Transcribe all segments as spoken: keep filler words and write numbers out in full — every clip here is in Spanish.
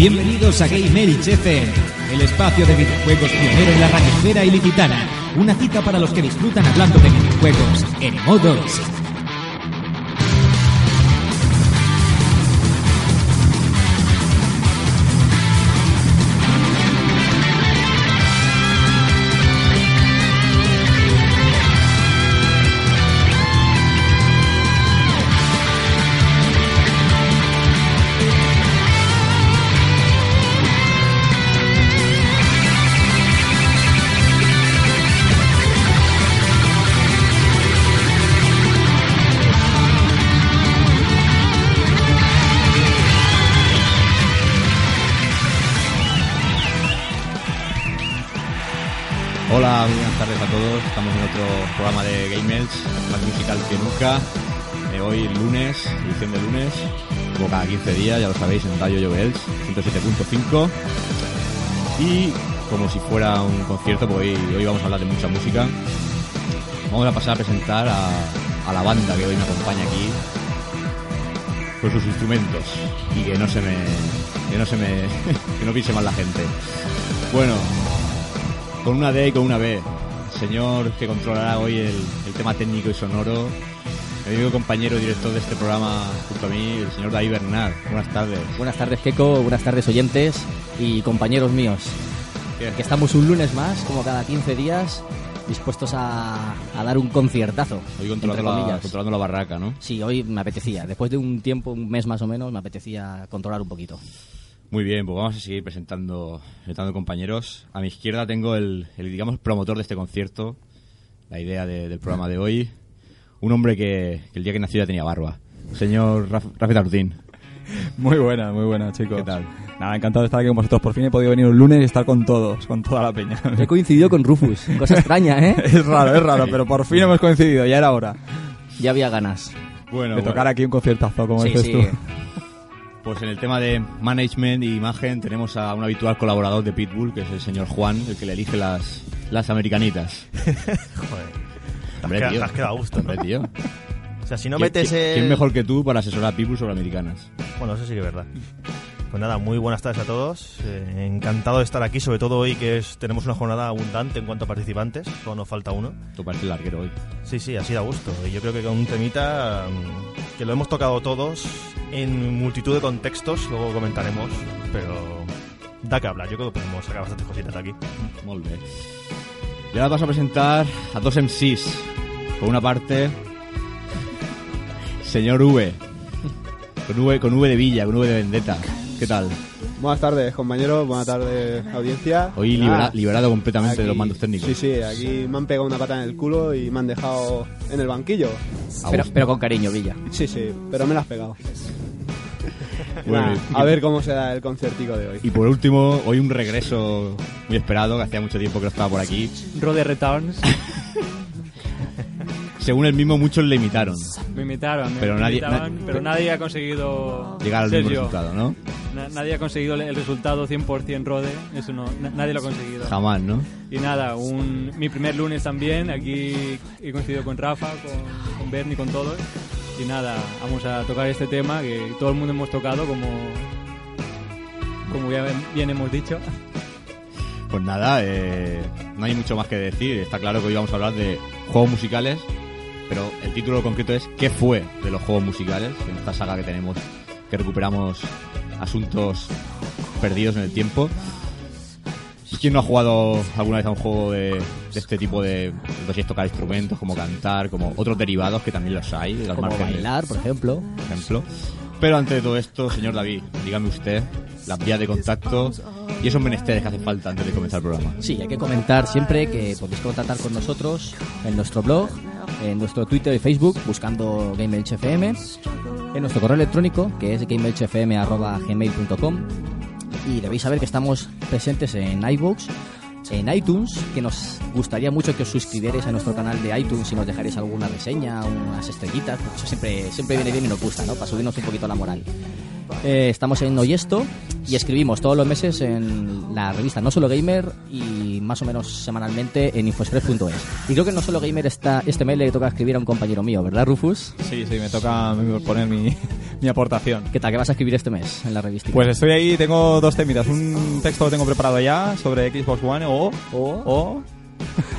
Bienvenidos a GAMELX F M, el espacio de videojuegos pionero en la radiosfera ilicitana. Una cita para los que disfrutan hablando de videojuegos en modo X. Estamos en otro programa de GAMELX, más musical que nunca. Eh, hoy lunes, edición de lunes, como cada quince días, ya lo sabéis, en Radio Jove Elx, ciento siete punto cinco. Y como si fuera un concierto, porque hoy, hoy vamos a hablar de mucha música. Vamos a pasar a presentar a, a la banda que hoy me acompaña aquí, con sus instrumentos, y que no se me... que no se me... que no pise mal la gente. Bueno, con una D y con una B. Señor que controlará hoy el, el tema técnico y sonoro, mi amigo, compañero y director de este programa junto a mí, el señor David Bernal. Buenas tardes. Buenas tardes, Keco. Buenas tardes, oyentes y compañeros míos. Bien. Que estamos un lunes más, como cada quince días, dispuestos a, a dar un conciertazo. Hoy controlando la, controlando la barraca, ¿no? Sí, hoy me apetecía. Después de un tiempo, un mes más o menos, me apetecía controlar un poquito. Muy bien, pues vamos a seguir presentando, presentando compañeros. A mi izquierda tengo el, el digamos, promotor de este concierto, la idea de, del programa de hoy. Un hombre que, que el día que nació ya tenía barba. Señor Raf, Rafeta Ortín. Muy buena, muy buena, chicos. ¿Qué tal? Nada, encantado de estar aquí con vosotros. Por fin he podido venir un lunes y estar con todos, con toda la peña. He coincidido con Rufus, cosa extraña, ¿eh? Es raro, es raro, pero por fin hemos coincidido, ya era hora. Ya había ganas. Bueno, de tocar bueno. Aquí un conciertazo, como sí, dices sí. tú. Pues en el tema de management y imagen tenemos a un habitual colaborador de Pitbull, que es el señor Juan, el que le elige las, las americanitas. Joder, hombre, te has, tío, te has quedado a gusto, hombre, ¿no? Tío. O sea, si no metes... ¿Quién, el... ¿Quién mejor que tú para asesorar a Pitbull sobre americanas? Bueno, eso sí que es verdad. Pues nada, muy buenas tardes a todos. Eh, encantado de estar aquí, sobre todo hoy que es, tenemos una jornada abundante en cuanto a participantes. Solo nos falta uno. Tú pareces larguero hoy. Sí, sí, así da gusto. Y yo creo que con un temita que lo hemos tocado todos... en multitud de contextos, luego comentaremos, pero da que hablar. Yo creo que podemos sacar bastantes cositas aquí. Molt bé. Y ahora vas a presentar a dos M Cs. Por una parte, señor V. Con V, con V de Villa, con V de Vendetta. ¿Qué tal? Buenas tardes, compañeros. Buenas tardes, audiencia. Hoy libera, liberado completamente aquí, de los mandos técnicos. Sí, sí, aquí me han pegado una pata en el culo y me han dejado en el banquillo. Pero, pero con cariño, Villa. Sí, sí, pero me la has pegado. Nah, a ver cómo se da el concertico de hoy. Y por último, hoy un regreso muy esperado, que hacía mucho tiempo que no estaba por aquí. Rode Returns. Según él mismo, muchos le imitaron. Me imitaron, pero me nadie, imitaban, na- pero nadie ha conseguido llegar al mismo resultado, ¿no? Na- nadie ha conseguido el resultado cien por ciento Rode, eso no, na- nadie lo ha conseguido. Jamás, ¿no? Y nada, un, mi primer lunes también, aquí he coincidido con Rafa, con, con Bernie, con todos. Y nada, vamos a tocar este tema que todo el mundo hemos tocado, como, como ya bien hemos dicho. Pues nada, eh, no hay mucho más que decir. Está claro que hoy vamos a hablar de juegos musicales, pero el título concreto es ¿qué fue de los juegos musicales? En esta saga que tenemos, que recuperamos asuntos perdidos en el tiempo. ¿Quién no ha jugado alguna vez a un juego de, de este tipo de, no sé, tocar instrumentos, como cantar, como otros derivados que también los hay? Como márgenes, bailar, por ejemplo. Por ejemplo. Pero antes de todo esto, señor David, dígame usted las vías de contacto y esos menesteres que hace falta antes de comenzar el programa. Sí, hay que comentar siempre que podéis contactar con nosotros en nuestro blog, en nuestro Twitter y Facebook, buscando GAMELX F M, en nuestro correo electrónico, que es gamelxfm arroba gmail punto com. Y debéis saber que estamos presentes en iVoox, en iTunes, que nos gustaría mucho que os suscribierais a nuestro canal de iTunes y nos dejaréis alguna reseña, unas estrellitas, eso siempre, siempre viene bien y nos gusta, ¿no? Para subirnos un poquito la moral. Eh, estamos en Oyesto y escribimos todos los meses en la revista No Solo Gamer y más o menos semanalmente en info express punto es. Y creo que No Solo Gamer está, este mail le toca escribir a un compañero mío, ¿verdad, Rufus? Sí, sí, me toca poner mi, mi aportación. ¿Qué tal? ¿Qué vas a escribir este mes en la revista? Pues estoy ahí, tengo dos temitas. Un texto que tengo preparado ya sobre Xbox One o... o... o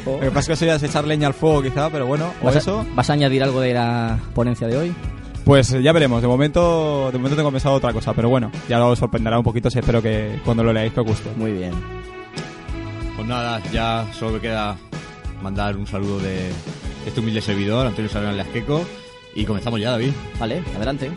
Oh. Lo que pasa es que eso ya es echar leña al fuego, quizá, pero bueno, o ¿Vas a, eso. ¿Vas a añadir algo de la ponencia de hoy? Pues ya veremos, de momento, de momento tengo pensado otra cosa, pero bueno, ya os sorprenderá un poquito, si espero que cuando lo leáis que os guste. Muy bien. Pues nada, ya solo me queda mandar un saludo de este humilde servidor, Antonio Salvador Lasqueco, y comenzamos ya, David. Vale, adelante.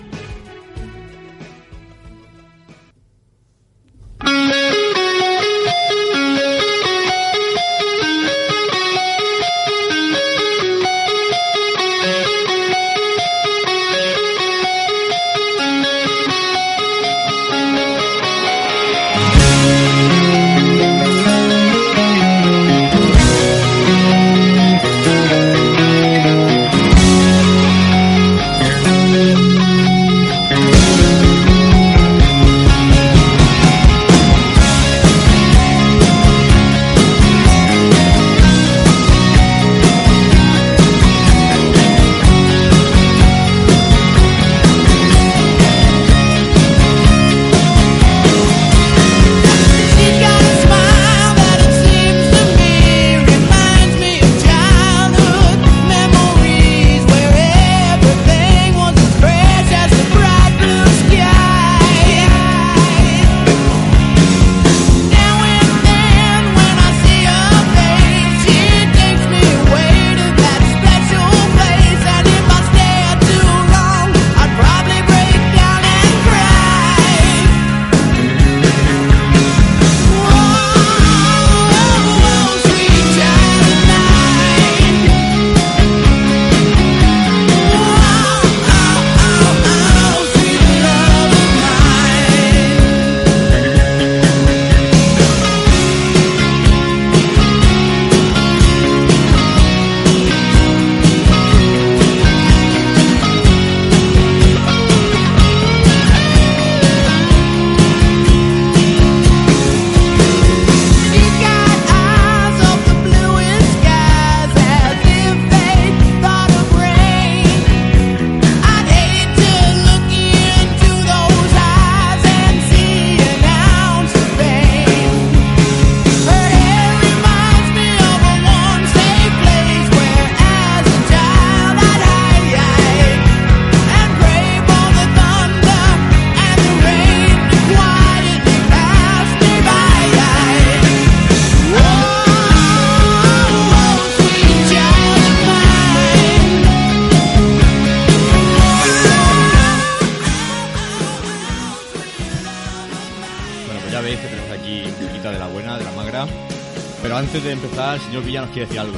Antes de empezar, el señor Villa nos quiere decir algo.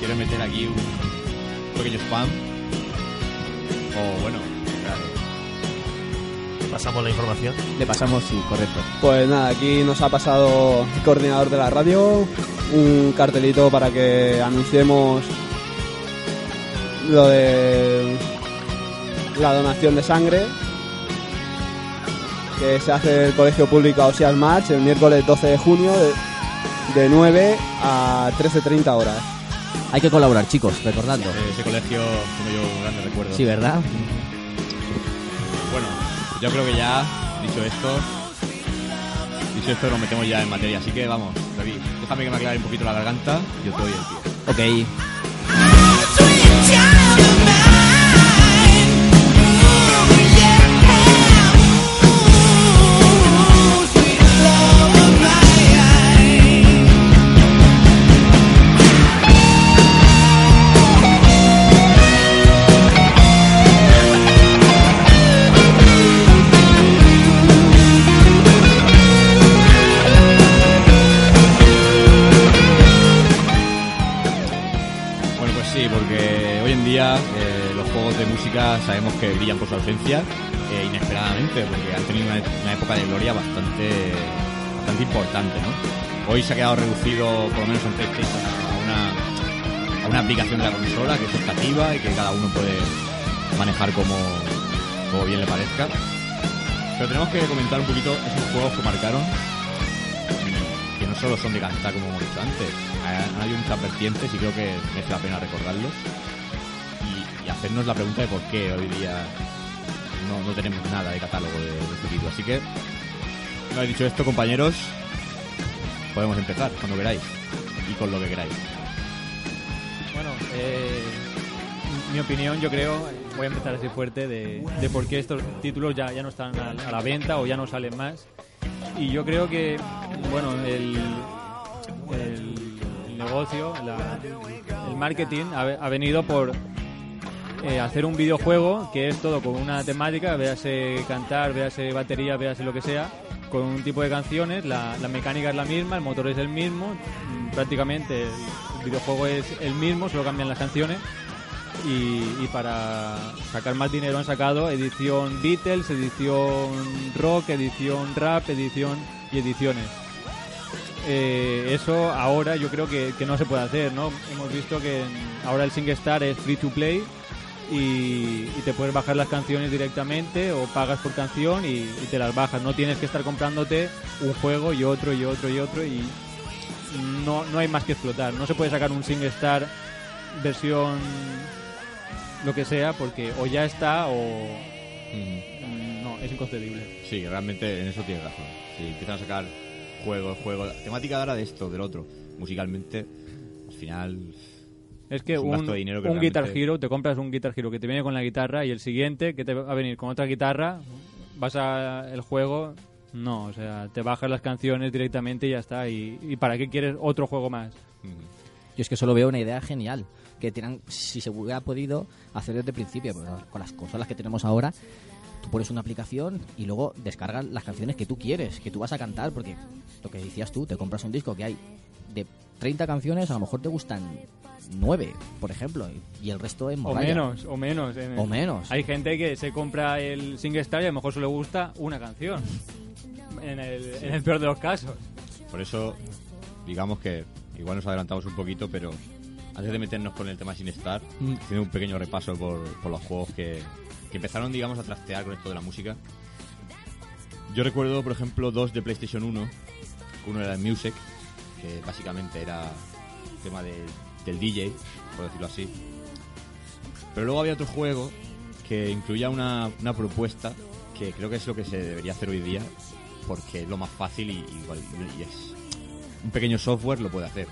Quiere meter aquí un pequeño spam. O bueno, claro. ¿Pasamos la información? Le pasamos, sí, correcto. Pues nada, aquí nos ha pasado el coordinador de la radio un cartelito para que anunciemos lo de la donación de sangre que se hace en el Colegio Público Ausias March el miércoles doce de junio de de nueve a trece treinta horas. Hay que colaborar, chicos, recordando. Ese colegio tengo yo grandes recuerdos. Sí, ¿verdad? Bueno, yo creo que ya, dicho esto, dicho esto nos metemos ya en materia. Así que vamos, David, déjame que me aclare un poquito la garganta y yo te doy el pie. Ok. Sabemos que brillan por su ausencia eh, inesperadamente, porque han tenido una, una época de gloria bastante bastante importante, ¿no? Hoy se ha quedado reducido, por lo menos en PlayStation, a una, a una aplicación de la consola que es optativa y que cada uno puede manejar como, como bien le parezca. Pero tenemos que comentar un poquito esos juegos que marcaron, que no solo son de cantar, como hemos dicho antes. Han habido muchas vertientes y creo que merece la pena recordarlos. Y hacernos la pregunta de por qué hoy día no, no tenemos nada de catálogo de, de este tipo. Así que, una vez dicho esto, compañeros, podemos empezar cuando queráis y con lo que queráis. Bueno, eh, mi opinión, yo creo, voy a empezar así fuerte, de, de por qué estos títulos ya, ya no están a, a la venta o ya no salen más. Y yo creo que, bueno, el, el, el negocio, la, el marketing ha, ha venido por eh, hacer un videojuego que es todo con una temática, véase cantar, véase batería, véase lo que sea, con un tipo de canciones, la, la mecánica es la misma, el motor es el mismo, prácticamente el videojuego es el mismo, solo cambian las canciones. Y, y para sacar más dinero han sacado edición Beatles, edición rock, edición rap, edición y ediciones. Eh, eso ahora yo creo que, que no se puede hacer, ¿no? Hemos visto que ahora el SingStar es free to play y, y te puedes bajar las canciones directamente o pagas por canción y, y te las bajas. No tienes que estar comprándote un juego y otro y otro y otro y no, no hay más que explotar. No se puede sacar un SingStar versión lo que sea, porque o ya está o... Mm. No, es inconcebible. Sí, realmente en eso tienes razón. Si empiezan a sacar juegos, juegos... Temática ahora de esto, del otro. Musicalmente, al final... Es que es un, un, de dinero que un realmente... Guitar Hero, te compras un Guitar Hero que te viene con la guitarra y el siguiente que te va a venir con otra guitarra, vas a el juego... No, o sea, te bajas las canciones directamente y ya está. ¿Y, y para qué quieres otro juego más? Mm. Yo es que solo veo una idea genial. Que tienen, si se hubiera podido hacer desde el principio, pero con las consolas que tenemos ahora, tú pones una aplicación y luego descargas las canciones que tú quieres, que tú vas a cantar, porque lo que decías tú, te compras un disco que hay de treinta canciones, a lo mejor te gustan nueve, por ejemplo, y el resto es morralla. O menos, o menos. En el, o menos. Hay gente que se compra el SingStar y a lo mejor solo le gusta una canción, en el, en el peor de los casos. Por eso, digamos que igual nos adelantamos un poquito, pero... Antes de meternos con el tema SingStar, mm. haciendo un pequeño repaso por, por los juegos que, que empezaron, digamos, a trastear con esto de la música. Yo recuerdo, por ejemplo, dos de PlayStation uno. Uno era el Music, que básicamente era tema de, del D J, por decirlo así. Pero luego había otro juego que incluía una, una propuesta que creo que es lo que se debería hacer hoy día, porque es lo más fácil y, y, y es un pequeño software lo puede hacer.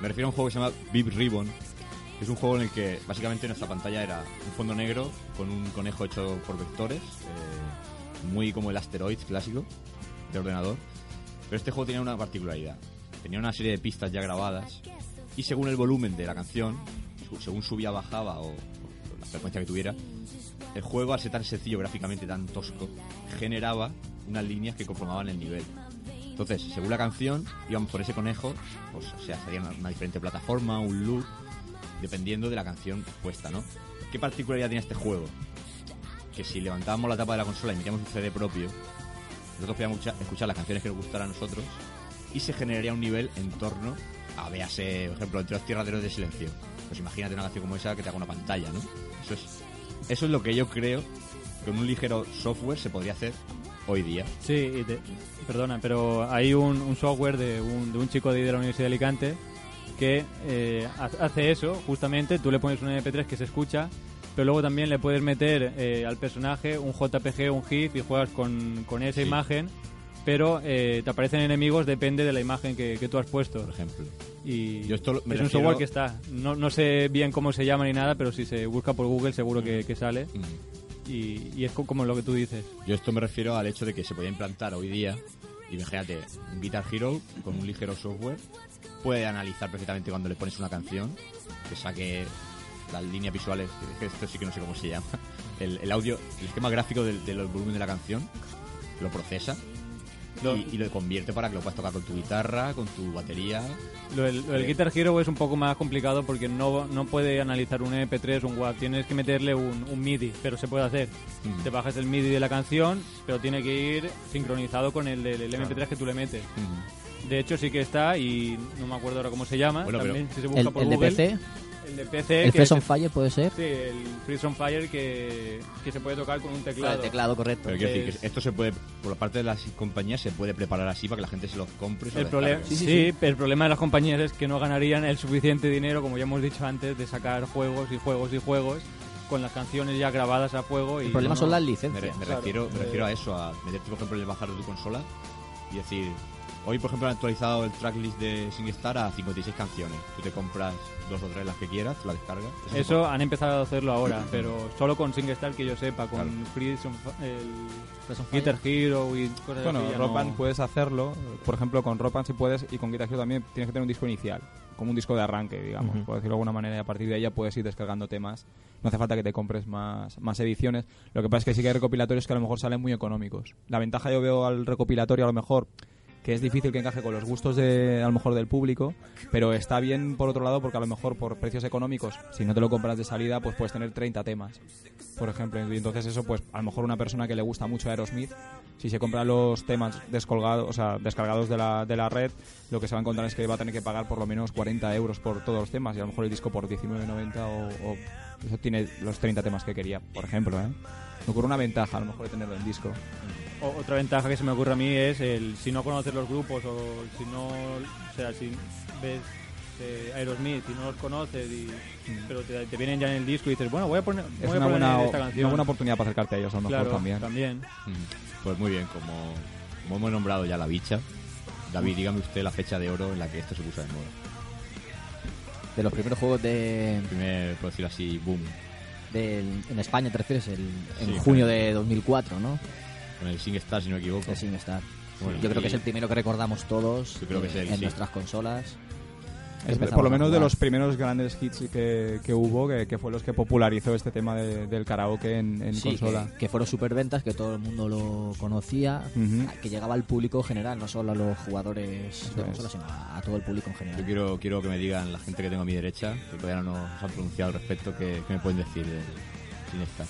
Me refiero a un juego que se llama Vib Ribbon, que es un juego en el que básicamente nuestra pantalla era un fondo negro con un conejo hecho por vectores, eh, muy como el Asteroids clásico de ordenador. Pero este juego tenía una particularidad, tenía una serie de pistas ya grabadas y según el volumen de la canción, según subía, bajaba o, o la frecuencia que tuviera, el juego, al ser tan sencillo gráficamente, tan tosco, generaba unas líneas que conformaban el nivel. Entonces, según la canción, íbamos por ese conejo, pues, o sea, salía una, una diferente plataforma, un loop, dependiendo de la canción puesta, ¿no? ¿Qué particularidad tenía este juego? Que si levantábamos la tapa de la consola y metíamos un C D propio, nosotros podíamos escuchar las canciones que nos gustaran a nosotros y se generaría un nivel en torno a, véase, por ejemplo, entre los tierraderos de silencio. Pues imagínate una canción como esa que te haga una pantalla, ¿no? Eso es, eso es lo que yo creo que con un ligero software se podría hacer hoy día. Sí, y te, perdona, pero hay un, un software de un, de un chico de, de la Universidad de Alicante que eh, hace eso, justamente. Tú le pones un eme pe tres que se escucha, pero luego también le puedes meter eh, al personaje un jota pe ge, un gif y juegas con, con esa sí. imagen, pero eh, te aparecen enemigos, depende de la imagen que, que tú has puesto. Por ejemplo. Y yo esto me es refiero... un software que está. No, no sé bien cómo se llama ni nada, pero si se busca por Google seguro mm. que, que sale. Mm. Y, y es como lo que tú dices. Yo esto me refiero al hecho de que se podía implantar hoy día, y imagínate, un Guitar Hero con un ligero software puede analizar perfectamente cuando le pones una canción, que saque las líneas visuales, esto sí que no sé cómo se llama, el, el audio, el esquema gráfico del, del volumen de la canción, lo procesa. Lo, y, y lo convierte para que lo puedas tocar con tu guitarra, con tu batería. Lo del eh. Guitar Hero es un poco más complicado porque no, no puede analizar un eme pe tres o un WAV, tienes que meterle un, un MIDI, pero se puede hacer. Mm. Te bajas el MIDI de la canción, pero tiene que ir sincronizado con el del eme pe tres claro. que tú le metes. Mm. De hecho, sí que está, y no me acuerdo ahora cómo se llama. Bueno, también, si se busca el, por el Google, de P C. El de P C. ¿El Freez on Fire puede ser? Sí, el Freez on Fire que, que se puede tocar con un teclado. Ah, el teclado, correcto. Pero quiero decir que esto se puede, por la parte de las compañías, se puede preparar así para que la gente se los compre. El problema, sí, sí, sí, el problema de las compañías es que no ganarían el suficiente dinero, como ya hemos dicho antes, de sacar juegos y juegos y juegos. con las canciones ya grabadas a fuego. Y el problema no, son las licencias. Me, me, claro. refiero, me eh... refiero a eso, a meterte, por ejemplo, el bajar de tu consola y decir, hoy, por ejemplo, han actualizado el tracklist de SingStar a cincuenta y seis canciones. Tú te compras dos o tres las que quieras, te la descargas. Eso, eso han empezado a hacerlo ahora, pero solo con SingStar que yo sepa, con claro. Freez on Fire, Guitar Hero y cosas bueno, así. Bueno, Rock Band no... puedes hacerlo, por ejemplo, con Rock Band si puedes, y con Guitar Hero también tienes que tener un disco inicial, como un disco de arranque, digamos, uh-huh. por decirlo de alguna manera, y a partir de ahí ya puedes ir descargando temas. No hace falta que te compres más, más ediciones. Lo que pasa es que sí que hay recopilatorios que a lo mejor salen muy económicos. La ventaja yo veo al recopilatorio a lo mejor que es difícil que encaje con los gustos de, a lo mejor del público, pero está bien por otro lado porque a lo mejor por precios económicos, si no te lo compras de salida, pues puedes tener treinta temas, por ejemplo, y entonces eso, pues a lo mejor una persona que le gusta mucho a Aerosmith, si se compra los temas descolgados, o sea, descargados de la, de la red, lo que se va a encontrar es que va a tener que pagar por lo menos cuarenta euros por todos los temas y a lo mejor el disco por diecinueve noventa o, o eso tiene los treinta temas que quería, por ejemplo, ¿eh? Me ocurre una ventaja a lo mejor de tenerlo en disco. Otra ventaja que se me ocurre a mí es el si no conoces los grupos o si no, o sea, si ves eh, Aerosmith y no los conoces y, mm. pero te, te vienen ya en el disco y dices, bueno, voy a poner, voy es a una poner buena, esta canción. Es una buena oportunidad para acercarte a ellos a lo claro, mejor también. también. Mm. Pues muy bien, como, como hemos nombrado ya la bicha, David, dígame usted la fecha de oro en la que esto se puso de moda. De los primeros juegos de... El primer, por decirlo así, boom. Del, en España, te refieres, el, en sí, junio claro. de dos mil cuatro, ¿no? Con el SingStar, si no me equivoco. El SingStar. Bueno, yo creo que es el primero que recordamos todos yo creo que es el, en sí. nuestras consolas. Es, por lo menos de los primeros grandes hits que, que hubo, que, que fue los que popularizó este tema de, del karaoke en, en sí, consola. Que, que fueron superventas, que todo el mundo lo conocía, uh-huh. que llegaba al público general, no solo a los jugadores Eso de consola, es. sino a, a todo el público en general. Yo quiero, quiero que me digan la gente que tengo a mi derecha, que todavía no nos han pronunciado al respecto, que, que me pueden decir de SingStar.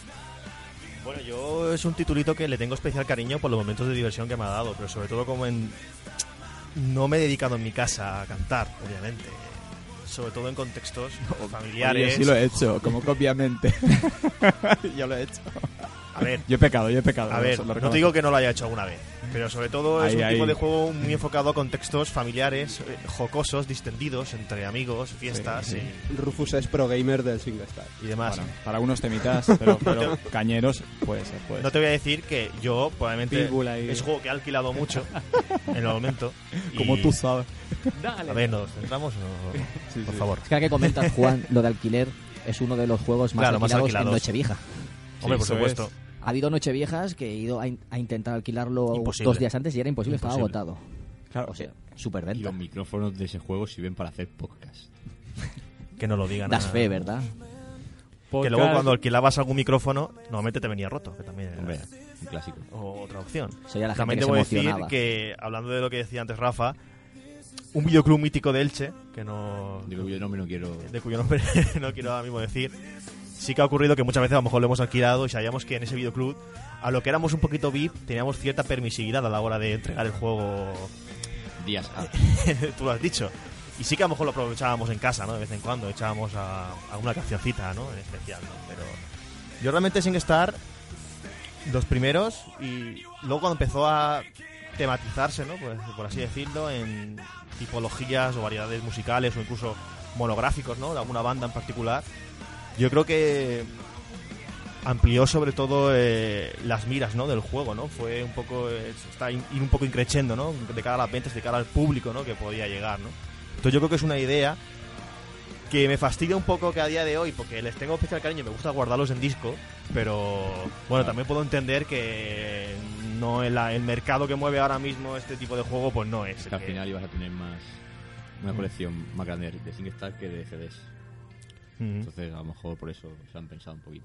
Bueno, yo es un titulito que le tengo especial cariño por los momentos de diversión que me ha dado, pero sobre todo como en... No me he dedicado en mi casa a cantar, obviamente. Sobre todo en contextos no, familiares. Yo sí lo he hecho, como obviamente. Yo lo he hecho. A ver. Yo he pecado, yo he pecado. A ver, no, no te digo que no lo haya hecho alguna vez, pero sobre todo ahí, es un ahí. tipo de juego muy enfocado a contextos familiares, jocosos, distendidos, entre amigos, fiestas. Sí, sí. Y... Rufus es pro gamer del SingStar. Y demás. Bueno, para unos temitas, pero, pero cañeros puede ser, puede ser. No te voy a decir que yo, probablemente, es un juego que he alquilado mucho en el momento. Y... Como tú sabes. Dale. A ver, ¿nos centramos? O... Sí, por sí. favor. Es que ahora que comentas, Juan, lo de alquiler es uno de los juegos más, claro, alquilados, más alquilados en Nochevieja. Sí, Hombre, por supuesto. Es. Ha habido Nocheviejas que he ido a, in- a intentar alquilarlo imposible. dos días antes y era imposible, imposible. estaba agotado. Claro. O sea, superventa. Y los micrófonos de ese juego sirven para hacer podcast. Que no lo digan. Das fe, ¿verdad? Podcast. Que luego cuando alquilabas algún micrófono, normalmente te venía roto, que también era Hombre, un clásico. O otra opción. Sería la también gente que se emocionaba. También debo decir que, hablando de lo que decía antes Rafa, un videoclub mítico de Elche, que no... De cuyo nombre no quiero... De cuyo nombre no quiero ahora mismo decir... Sí que ha ocurrido que muchas veces a lo mejor lo hemos alquilado y sabíamos que en ese videoclub, a lo que éramos un poquito V I P, teníamos cierta permisividad a la hora de entregar el juego días antes. Tú lo has dicho. Y sí que a lo mejor lo aprovechábamos en casa, ¿no? De vez en cuando echábamos a, a una cancioncita, ¿no? En especial, ¿no? Pero yo realmente SingStar, los primeros, y luego cuando empezó a tematizarse, ¿no? Pues, por así decirlo, en tipologías o variedades musicales o incluso monográficos, ¿no? De alguna banda en particular. Yo creo que amplió sobre todo eh, las miras, ¿no? Del juego, ¿no? Fue un poco, eh, está in, un poco increciendo, ¿no? De cara a las ventas, de cara al público, ¿no? Que podía llegar, ¿no? Entonces yo creo que es una idea que me fastidia un poco que a día de hoy, porque les tengo especial cariño, me gusta guardarlos en disco, pero bueno, también puedo entender que no el, el mercado que mueve ahora mismo este tipo de juego, pues no es. Que al que... final ibas a tener más una colección más grande de SingStar que de C Ds. Entonces, a lo mejor por eso se han pensado un poquito.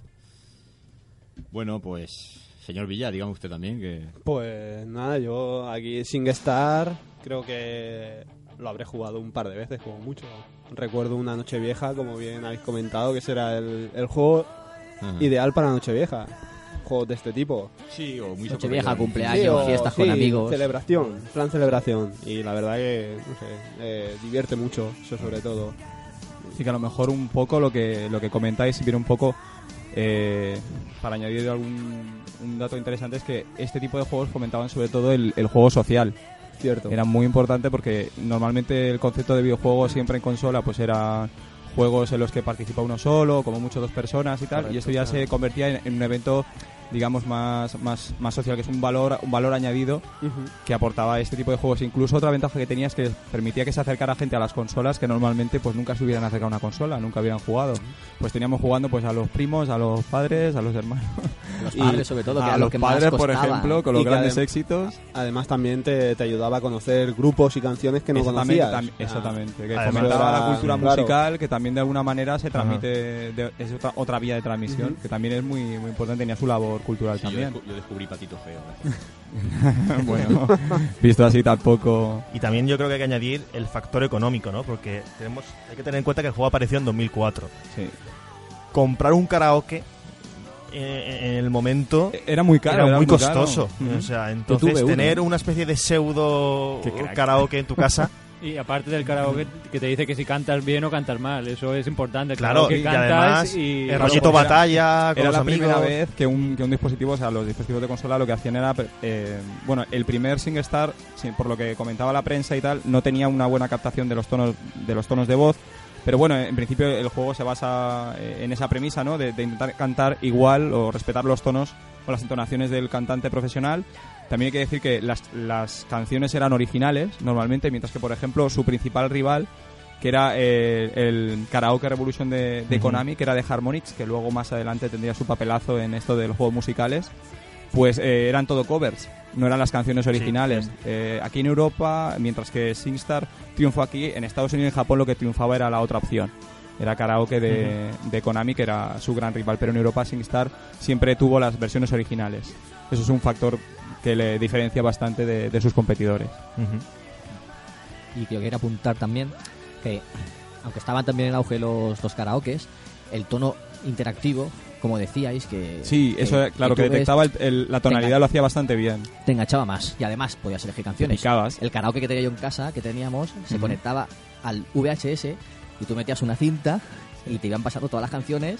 Bueno, pues, señor Villar, dígame usted también que... Pues nada, yo aquí SingStar creo que lo habré jugado un par de veces, como mucho. Recuerdo una Nochevieja, como bien habéis comentado, que será el, el juego Ajá. ideal para Nochevieja. Juegos de este tipo. Sí, o muy Nochevieja, cumpleaños, sí, o, fiestas sí, con amigos. Celebración, plan celebración. Y la verdad que, no sé, eh, divierte mucho, eso sobre todo. Así que a lo mejor un poco lo que lo que comentáis viene un poco, eh, para añadir algún un dato interesante, es que este tipo de juegos fomentaban sobre todo el, el juego social. Cierto. Era muy importante porque normalmente el concepto de videojuego siempre en consola pues era juegos en los que participa uno solo, como mucho dos personas y tal. Correcto, y esto ya claro. se convertía en, en un evento, digamos, más, más, más social, que es un valor, un valor añadido uh-huh. que aportaba este tipo de juegos. Incluso otra ventaja que tenía es que permitía que se acercara gente a las consolas que normalmente pues nunca se hubieran acercado a una consola, nunca hubieran jugado. Pues teníamos jugando pues a los primos, a los padres, a los hermanos. Los padres y sobre todo, que a, a los, los que padres, más por ejemplo, con los y grandes adem- éxitos. Además también te, te ayudaba a conocer grupos y canciones que no exactamente, conocías. Tam- exactamente, ah. que además fomentaba era, la cultura claro. musical, que también de alguna manera se transmite, de, es otra, otra vía de transmisión, uh-huh. que también es muy, muy importante, tenía su labor cultural sí, también. Yo, descu- yo descubrí Patito Feo. Bueno, visto así tampoco. Y también yo creo que hay que añadir el factor económico, ¿no? Porque tenemos, hay que tener en cuenta que el juego apareció en dos mil cuatro. Sí. Comprar un karaoke en, en el momento era muy caro, era, era muy costoso. Uh-huh. O sea, entonces tener una especie de pseudo karaoke en tu casa. Y aparte del karaoke que te dice que si cantas bien o cantas mal, eso es importante. Claro, claro que y cantas además y... el rollito bueno, batalla era, con era los la amigos. Primera vez que un, que un dispositivo, o sea, los dispositivos de consola lo que hacían era, eh, bueno, el primer SingStar, por lo que comentaba la prensa y tal, no tenía una buena captación de los tonos de los tonos de voz. Pero bueno, en principio el juego se basa en esa premisa, ¿no? De, de intentar cantar igual o respetar los tonos o las entonaciones del cantante profesional. También hay que decir que las, las canciones eran originales normalmente, mientras que, por ejemplo, su principal rival, que era eh, el Karaoke Revolution de, de uh-huh. Konami, que era de Harmonix, que luego más adelante tendría su papelazo en esto de los juegos musicales, pues eh, eran todo covers, no eran las canciones originales. Sí, sí. Eh, aquí en Europa, mientras que SingStar triunfó aquí, en Estados Unidos y en Japón lo que triunfaba era la otra opción. Era Karaoke de, uh-huh. de Konami, que era su gran rival, pero en Europa SingStar siempre tuvo las versiones originales. Eso es un factor que le diferencia bastante de, de sus competidores. Uh-huh. Y creo que era apuntar también que, aunque estaban también en auge los, los karaokes, el tono interactivo, como decíais, que... Sí, que, eso claro, que, que detectaba el, el, la tonalidad, engan- lo hacía bastante bien. Te enganchaba más y además podías elegir canciones. El karaoke que tenía yo en casa, que teníamos, se uh-huh. conectaba al V H S y tú metías una cinta y te iban pasando todas las canciones.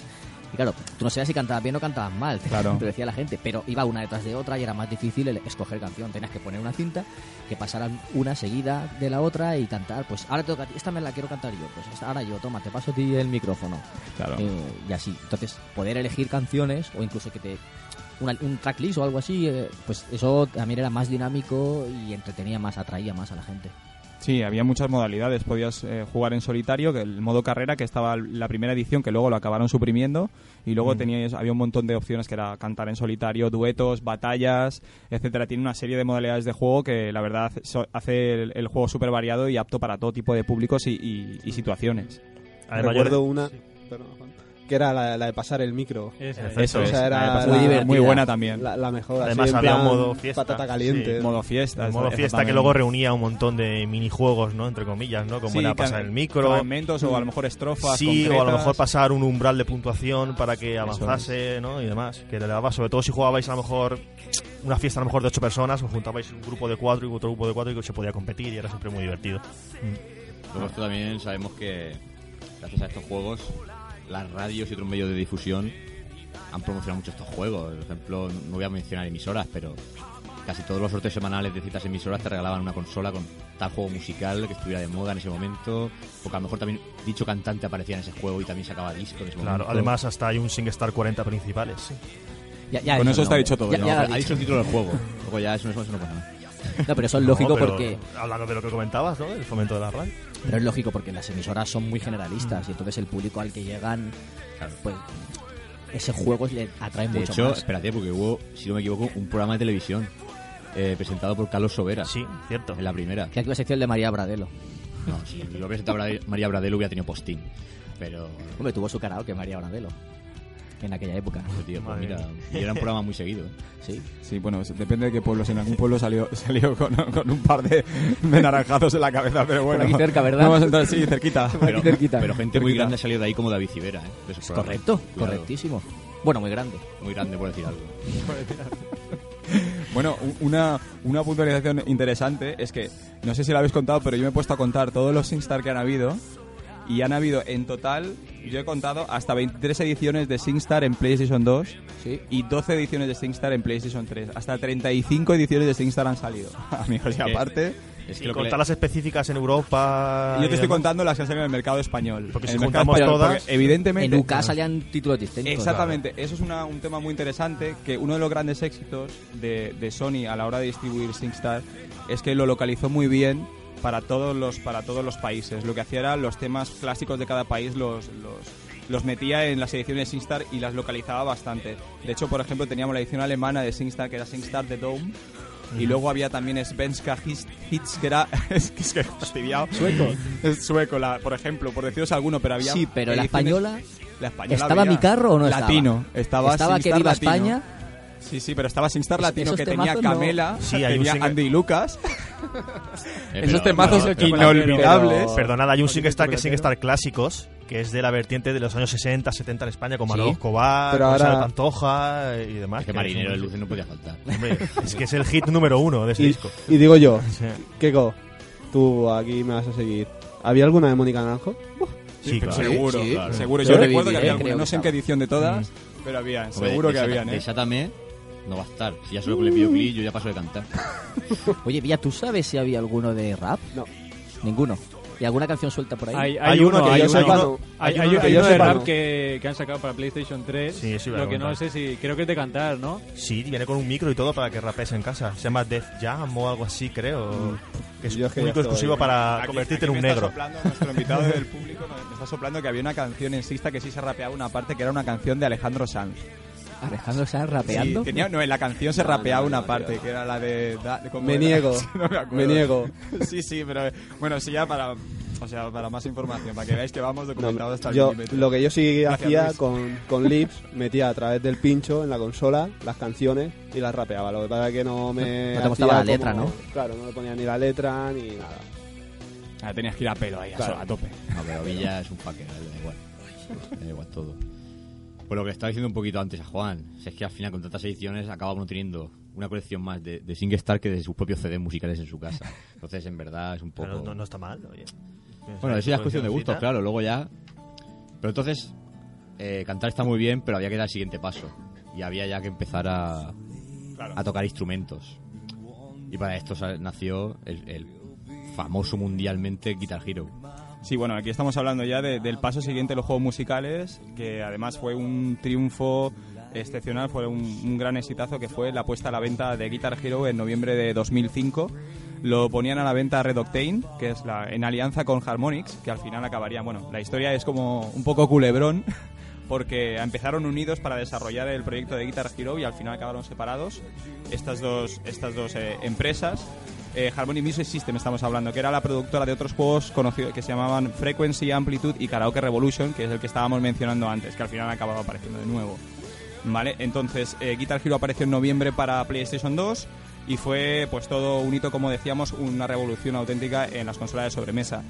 Y claro, tú no sabías si cantabas bien o cantabas mal, claro. te decía la gente, pero iba una detrás de otra y era más difícil el escoger canción. Tenías que poner una cinta, que pasaran una seguida de la otra y cantar. Pues ahora te toca a ti, esta me la quiero cantar yo, pues esta, ahora yo, toma, te paso a ti el micrófono. Claro. Eh, y así. Entonces, poder elegir canciones o incluso que te... Una, un tracklist o algo así, eh, pues eso también era más dinámico y entretenía más, atraía más a la gente. Sí, había muchas modalidades. Podías eh, jugar en solitario, que el modo carrera, que estaba la primera edición, que luego lo acabaron suprimiendo, y luego mm. tenías, había un montón de opciones que era cantar en solitario, duetos, batallas, etcétera. Tiene una serie de modalidades de juego que la verdad hace el, el juego súper variado y apto para todo tipo de públicos y, y, y situaciones. Además, recuerdo una sí. Perdón, que era la, la de pasar el micro. Eso, Eso es. Esa era la, muy, la, muy buena también. La, la mejor. Además así, había un modo fiesta. Patata caliente. Sí. Modo fiesta. El modo fiesta que luego reunía un montón de minijuegos, ¿no? Entre comillas, ¿no? Como sí, era pasar el micro. Fragmentos o a lo mejor estrofas. Sí, concretas. O a lo mejor pasar un umbral de puntuación para que avanzase, es. ¿no? Y demás. Que le daba, sobre todo si jugabais a lo mejor una fiesta a lo mejor de ocho personas, os juntabais un grupo de cuatro y otro grupo de cuatro y que se podía competir y era siempre muy divertido. Mm. Luego esto también sabemos que gracias a estos juegos las radios y otros medios de difusión han promocionado mucho estos juegos. Por ejemplo, no voy a mencionar emisoras, pero casi todos los sorteos semanales de ciertas emisoras te regalaban una consola con tal juego musical que estuviera de moda en ese momento, porque a lo mejor también dicho cantante aparecía en ese juego y también sacaba disco en ese claro, momento. Además hasta hay un SingStar cuarenta principales. Sí. Ya, ya con eso no, está dicho todo. Ya, ya, ya, no, ha dicho, ha dicho el título del juego. Luego ya eso, eso, eso no pasa nada. No, pero eso es no, lógico porque... Hablando de lo que comentabas, ¿no? El fomento de la radio. Pero es lógico porque las emisoras son muy generalistas y entonces el público al que llegan, pues, ese juego le atrae mucho más. De hecho, espérate, porque hubo, si no me equivoco, un programa de televisión eh, presentado por Carlos Sobera. Sí, cierto. En la primera. Que aquí la sección de María Bradelo. No, si lo presentaba María Bradelo hubiera tenido postín, pero... Hombre, tuvo su karaoke María Bradelo en aquella época. Pues tío, pues mira, y era un programa muy seguido, ¿eh? Sí. Sí, bueno, depende de qué pueblo. Si en algún pueblo salió salió con, con un par de, de naranjazos en la cabeza, pero bueno. Por aquí cerca, ¿verdad? Vamos a entrar, sí, cerquita. Pero, cerquita. pero gente cerquita. muy grande salió de ahí como David Civera, ¿eh? Es correcto, Cuidado. correctísimo. Bueno, muy grande. Muy grande, por decir algo. Bueno, una, una puntualización interesante es que, no sé si la habéis contado, pero yo me he puesto a contar todos los SingStar que han habido. Y han habido en total, yo he contado, hasta veintitrés ediciones de SingStar en PlayStation dos sí. y doce ediciones de SingStar en PlayStation tres. Hasta treinta y cinco ediciones de SingStar han salido. Amigos, y aparte... Es que y contar que le... las específicas en Europa. Yo te estoy contando las que han salido en el mercado español. Porque si contamos todas, evidentemente en U K salían títulos distintos. Exactamente, claro. Eso es una, un tema muy interesante. Que uno de los grandes éxitos de, de Sony a la hora de distribuir SingStar es que lo localizó muy bien para todos los para todos los países. Lo que hacía era los temas clásicos de cada país los los los metía en las ediciones de SingStar y las localizaba bastante. De hecho, por ejemplo, teníamos la edición alemana de SingStar, que era SingStar The Dome, uh-huh. y luego había también Svenska Hits, que era... es que es que fastidiado. Sueco. Es sueco, la, por ejemplo, por deciros alguno, pero había... Sí, pero la española... La española ¿Estaba había, mi carro o no estaba? Latino. Estaba, estaba SingStar que viva Latino. España... Sí, sí, pero estaba SingStar Latino, que tenía Camela, no. sí, tenía sing... Andy y Lucas. eh, Esos temazos no, inolvidables. Pero... Perdonad, hay un SingStar que es SingStar Clásicos, que es de la vertiente de los años sesenta, setenta en España, como Manolo ¿Sí? Escobar, ahora... Pantoja y demás. Es que, que Marinero de Luces no podía faltar. Hombre, es que es el hit número uno de este y, disco. Y digo yo, sí. Keiko, tú aquí me vas a seguir. ¿Había alguna de Mónica Naranjo? Uh, sí, claro. Seguro, sí, claro. seguro. Yo, Yo recuerdo que había alguna, no sé en qué edición de todas, mm. pero había, seguro Oye, que habían. ¿eh? Esa también... No va a estar. Si ya solo le pido clic, yo ya paso de cantar. Oye, Villa, ¿tú sabes si había alguno de rap? No. Ninguno. ¿Y alguna canción suelta por ahí? Hay, hay, hay uno que yo sepa. Hay uno de rap que, que han sacado para PlayStation tres. Sí, sí, lo que no sé si... Creo que es de cantar, ¿no? Sí, viene con un micro y todo para que rapees en casa. Se llama Death Jam o algo así, creo. Mm. Que es yo único estoy, exclusivo para aquí, convertirte aquí en un negro. Soplando, nuestro invitado del público nos está soplando que había una canción en Sixta que sí se rapeaba una parte, que era una canción de Alejandro Sanz. Alejandro Sanz rapeando. Sí, tenía, no, en la canción se rapeaba no, no, no, una parte, no, no, no. que era la de... Da, de me era? niego, no me, me niego. Sí, sí, pero bueno, sí, ya para, o sea, para más información, para que veáis que vamos documentados no, hasta yo, el límite. Lo que yo sí Gracias, hacía Luis. con, con Lips, metía a través del pincho en la consola las canciones y las rapeaba. Lo que pasa es que no me... No, no te gustaba la letra, como, ¿no? Claro, no le ponía ni la letra ni nada. Ah, tenías que ir a pelo ahí, claro. a, a tope. No, pero Villa es un paquete, da igual. Da igual todo. Pues lo que le estaba diciendo un poquito antes a Juan, si es que al final con tantas ediciones acaba uno teniendo una colección más de, de SingStar que de sus propios C Ds musicales en su casa. Entonces, en verdad, es un poco... Pero no, no está mal, oye. Bueno, eso ya es cuestión de gustos, claro, luego ya... Pero entonces, eh, cantar está muy bien, pero había que dar el siguiente paso. Y había ya que empezar a, claro. a tocar instrumentos. Y para esto nació el, el famoso mundialmente Guitar Hero. Sí, bueno, aquí estamos hablando ya de, del paso siguiente de los juegos musicales, que además fue un triunfo excepcional, fue un, un gran exitazo, que fue la puesta a la venta de Guitar Hero en noviembre de dos mil cinco. Lo ponían a la venta Red Octane, que es la, en alianza con Harmonix, que al final acabaría... Bueno, la historia es como un poco culebrón, porque empezaron unidos para desarrollar el proyecto de Guitar Hero y al final acabaron separados estas dos, estas dos eh, empresas. Eh, Harmony Music System estamos hablando, que era la productora de otros juegos conocidos que se llamaban Frequency, Amplitude y Karaoke Revolution, que es el que estábamos mencionando antes, que al final acababa apareciendo de nuevo. Vale, entonces eh, Guitar Hero apareció en noviembre para PlayStation dos y fue pues todo un hito, como decíamos, una revolución auténtica en las consolas de sobremesa.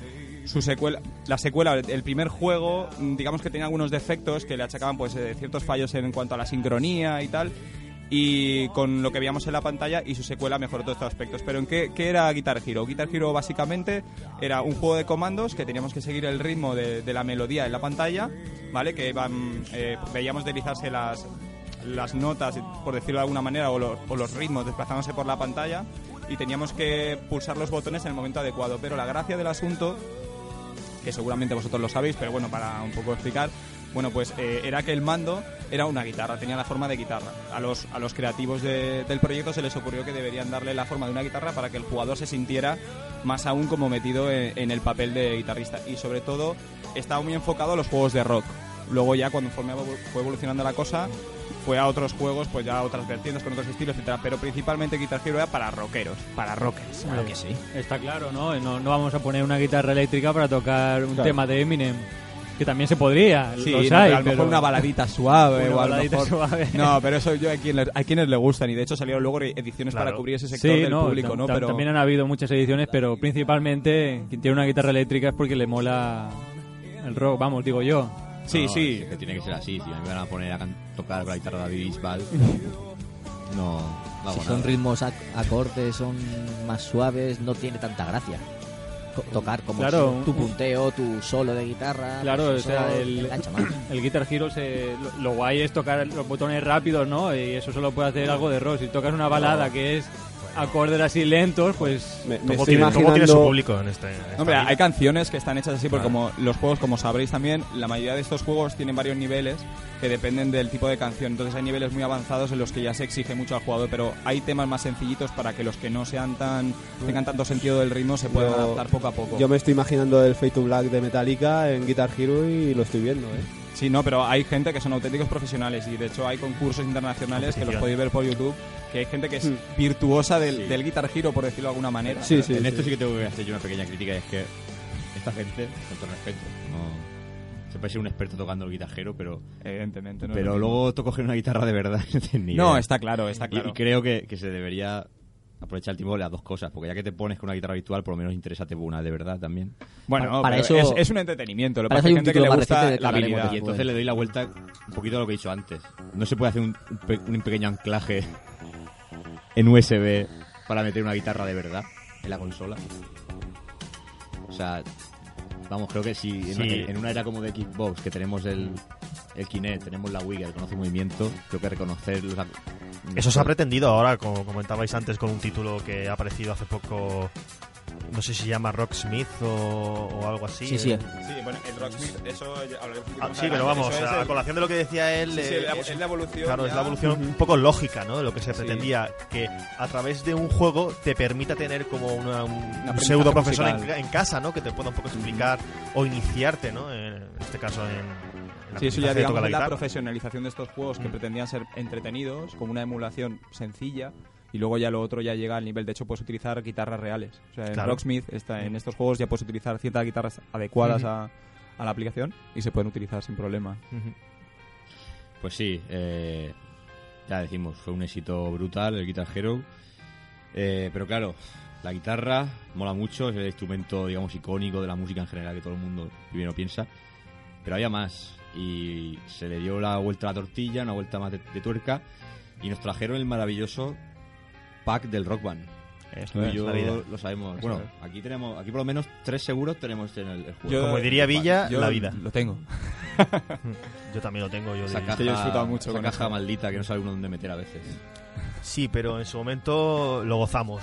Su secuela, la secuela, el primer juego, digamos que tenía algunos defectos que le achacaban pues eh, ciertos fallos en cuanto a la sincronía y tal. Y con lo que veíamos en la pantalla y su secuela mejoró todos estos aspectos. Pero ¿en qué, qué era Guitar Hero? Guitar Hero básicamente era un juego de comandos que teníamos que seguir el ritmo de, de la melodía en la pantalla, ¿vale? Que iban, eh, veíamos deslizarse las, las notas, por decirlo de alguna manera, o los, o los ritmos desplazándose por la pantalla y teníamos que pulsar los botones en el momento adecuado. Pero la gracia del asunto, que seguramente vosotros lo sabéis, pero bueno, para un poco explicar... Bueno, pues eh, era que el mando era una guitarra, tenía la forma de guitarra. A los, a los creativos de, del proyecto se les ocurrió que deberían darle la forma de una guitarra para que el jugador se sintiera más aún como metido en, en el papel de guitarrista. Y sobre todo estaba muy enfocado a los juegos de rock. Luego ya cuando fue evolucionando la cosa, fue a otros juegos, pues ya a otras vertientes, con otros estilos, etcétera. Pero principalmente Guitar Hero era para rockeros, para rockers. Claro eh, que sí. Está claro, ¿no? ¿no? No vamos a poner una guitarra eléctrica para tocar un claro. tema de Eminem. Que también se podría, sí, los no, hay, a lo mejor pero... una baladita suave una o baladita a lo mejor... suave. No, pero eso yo a, quien le, a quienes le gustan y de hecho salieron luego ediciones claro. para cubrir ese sector sí, del no, público, ¿no? Pero... También han habido muchas ediciones, pero principalmente quien tiene una guitarra eléctrica es porque le mola el rock, vamos, digo yo. Sí, no, sí. Es que tiene que ser así, si me van a poner a tocar con la guitarra de David Bisbal. No, no si son nada. Ritmos ac- acordes, son más suaves, no tiene tanta gracia. Tocar como claro, si, tu punteo, tu solo de guitarra. Claro, o sea, el, el Guitar Hero se, lo, lo guay es tocar los botones rápidos, ¿no? Y eso solo puede hacer algo de rock. Si tocas una balada que es acordes así lentos, pues me, me estoy tiene, imaginando... tiene su público en este, en esta Hombre, vida. Hay canciones que están hechas así, porque vale. como los juegos, como sabréis también, la mayoría de estos juegos tienen varios niveles que dependen del tipo de canción. Entonces hay niveles muy avanzados en los que ya se exige mucho al jugador, pero hay temas más sencillitos para que los que no sean tan tengan tanto sentido del ritmo se puedan yo, adaptar poco a poco. Yo me estoy imaginando el Fade to Black de Metallica en Guitar Hero y lo estoy viendo, ¿eh? Sí, no, pero hay gente que son auténticos profesionales y de hecho hay concursos internacionales que los podéis ver por YouTube, que hay gente que es virtuosa del, sí. del Guitar Hero, por decirlo de alguna manera. Sí, sí, en sí, esto sí. sí que tengo que hacer yo una pequeña crítica, es que esta gente, con todo respeto, no, se puede ser un experto tocando el Guitar Hero, pero evidentemente no. Pero luego toco coger una guitarra de verdad. No, está claro, está claro. Y, y creo que, que se debería... aprovechar el tiempo de las dos cosas, porque ya que te pones con una guitarra virtual, por lo menos interésate por una de verdad también. Bueno, para, para eso, es, es un entretenimiento, lo para eso hay gente que le gusta la habilidad. Y entonces le doy la vuelta un poquito a lo que he dicho antes. No se puede hacer un, un, un pequeño anclaje en U S B para meter una guitarra de verdad en la consola. O sea, vamos, creo que si sí. en, en una era como de Xbox, que tenemos el, el Kinect, tenemos la Wii, que reconoce movimiento, creo que reconocer los... Eso se ha pretendido ahora, como comentabais antes, con un título que ha aparecido hace poco, no sé si se llama Rocksmith o, o algo así. Sí, sí. Eh. Sí, bueno, el Rocksmith, eso hablaremos un poco. Ah, sí, pero vamos, o sea, a colación de lo que decía él... Sí, sí, eh, es, es la evolución. Claro, ya. es la evolución uh-huh. un poco lógica, ¿no? De lo que se pretendía, sí. que a través de un juego te permita tener como una, un, un pseudo profesor en, en casa, ¿no? Que te pueda un poco explicar uh-huh. o iniciarte, ¿no? En este caso en... Sí, eso ya digamos la, la profesionalización de estos juegos mm. que pretendían ser entretenidos, con una emulación sencilla, y luego ya lo otro ya llega al nivel, de hecho puedes utilizar guitarras reales. O sea, en claro. Rocksmith, está, en estos juegos ya puedes utilizar ciertas guitarras adecuadas mm-hmm. a, a la aplicación y se pueden utilizar sin problema. Mm-hmm. Pues sí, eh, ya decimos, fue un éxito brutal el Guitar Hero, eh, pero claro, la guitarra mola mucho, es el instrumento, digamos, icónico de la música en general, que todo el mundo primero piensa, pero había más. Y se le dio la vuelta a la tortilla, una vuelta más de, de tuerca, y nos trajeron el maravilloso pack del Rock Band. Eso es, yo lo sabemos. Eso bueno, es. aquí tenemos, aquí por lo menos tres seguros tenemos en el, el juego. Yo, Como diría Villa, yo la vida. Lo tengo. Yo también lo tengo. Yo esa caja, yo he disfrutado mucho esa con caja eso. maldita que no sabe uno dónde meter a veces. Sí, pero en su momento lo gozamos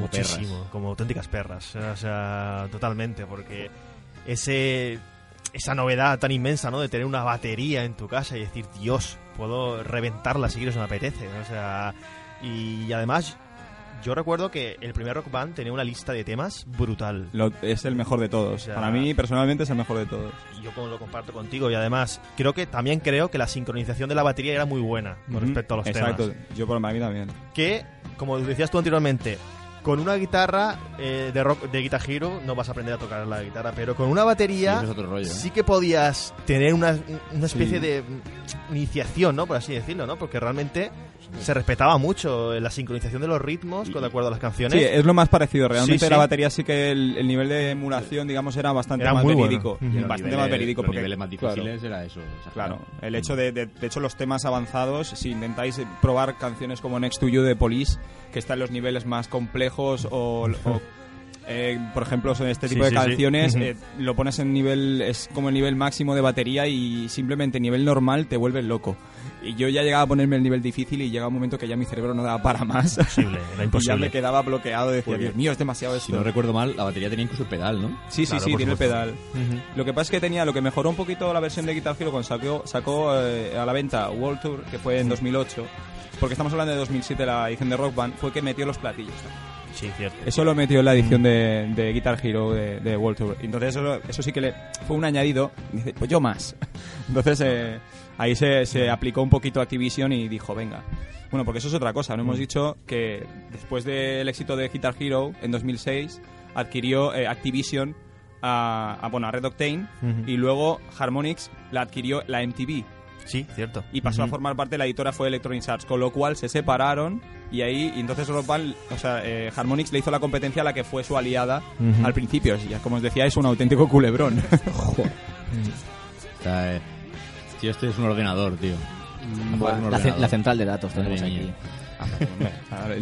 muchísimo, como, como auténticas perras, o sea, totalmente, porque ese. Esa novedad tan inmensa, ¿no? De tener una batería en tu casa y decir, Dios, puedo reventarla si quiero, se me apetece, ¿no? O sea, y además, yo recuerdo que el primer Rock Band tenía una lista de temas brutal. Lo, es el mejor de todos. O sea, para mí, personalmente, es el mejor de todos. Yo como lo comparto contigo y además, creo que también creo que la sincronización de la batería era muy buena con uh-huh. respecto a los Exacto. temas. Exacto, yo por mí también. Que, como decías tú anteriormente... Con una guitarra eh, de rock de Guitar Hero no vas a aprender a tocar la guitarra, pero con una batería sí, es otro rollo, ¿eh? sí que podías tener una, una especie sí. de iniciación, ¿no? Por así decirlo, ¿no? Porque realmente sí. se respetaba mucho la sincronización de los ritmos con de acuerdo a las canciones. Sí, es lo más parecido. Realmente sí, sí. la batería sí que el, el nivel de emulación, digamos, era bastante era más verídico. Bueno. Bastante niveles, más verídico. Porque los niveles más difíciles claro, era eso. Claro. El hecho de, de, de hecho, los temas avanzados, si intentáis probar canciones como Next to You de Police, que están los niveles más complejos o, o eh, por ejemplo en este tipo sí, de sí, canciones sí. Eh, lo pones en nivel, es como el nivel máximo de batería y simplemente nivel normal te vuelves loco, y yo ya llegaba a ponerme el nivel difícil y llegaba un momento que ya mi cerebro no daba para más, imposible, era imposible. Y ya me quedaba bloqueado, decía, Dios mío, es demasiado esto. Si no recuerdo mal, la batería tenía incluso el pedal, ¿no? Sí, claro, sí, sí, tiene el pedal. Uh-huh. Lo que pasa es que tenía, lo que mejoró un poquito la versión de Guitar Hero cuando sacó, sacó eh, a la venta World Tour, que fue en dos mil ocho, porque estamos hablando de dos mil siete, la edición de Rock Band, fue que metió los platillos. Sí, cierto. Eso lo metió en la edición de, de Guitar Hero de, de World Tour. Entonces eso, eso sí que le fue un añadido. Dice, pues yo más. Entonces eh, ahí se, se aplicó un poquito Activision y dijo, venga. Bueno, porque eso es otra cosa. No hemos dicho que después del éxito de Guitar Hero, en dos mil seis, adquirió eh, Activision a, a, bueno, a Red Octane uh-huh. y luego Harmonix la adquirió la M T V. Sí, cierto. Y pasó uh-huh. a formar parte de la editora fue Electronic Arts, con lo cual se separaron y ahí y entonces Rock Band, o sea, eh, Harmonix le hizo la competencia a la que fue su aliada uh-huh. al principio. Y como os decía, es un auténtico culebrón. Joder. O sea, eh, tío, este es un ordenador, tío. Bueno, un la, ordenador. Ce- la central de datos tenemos aquí.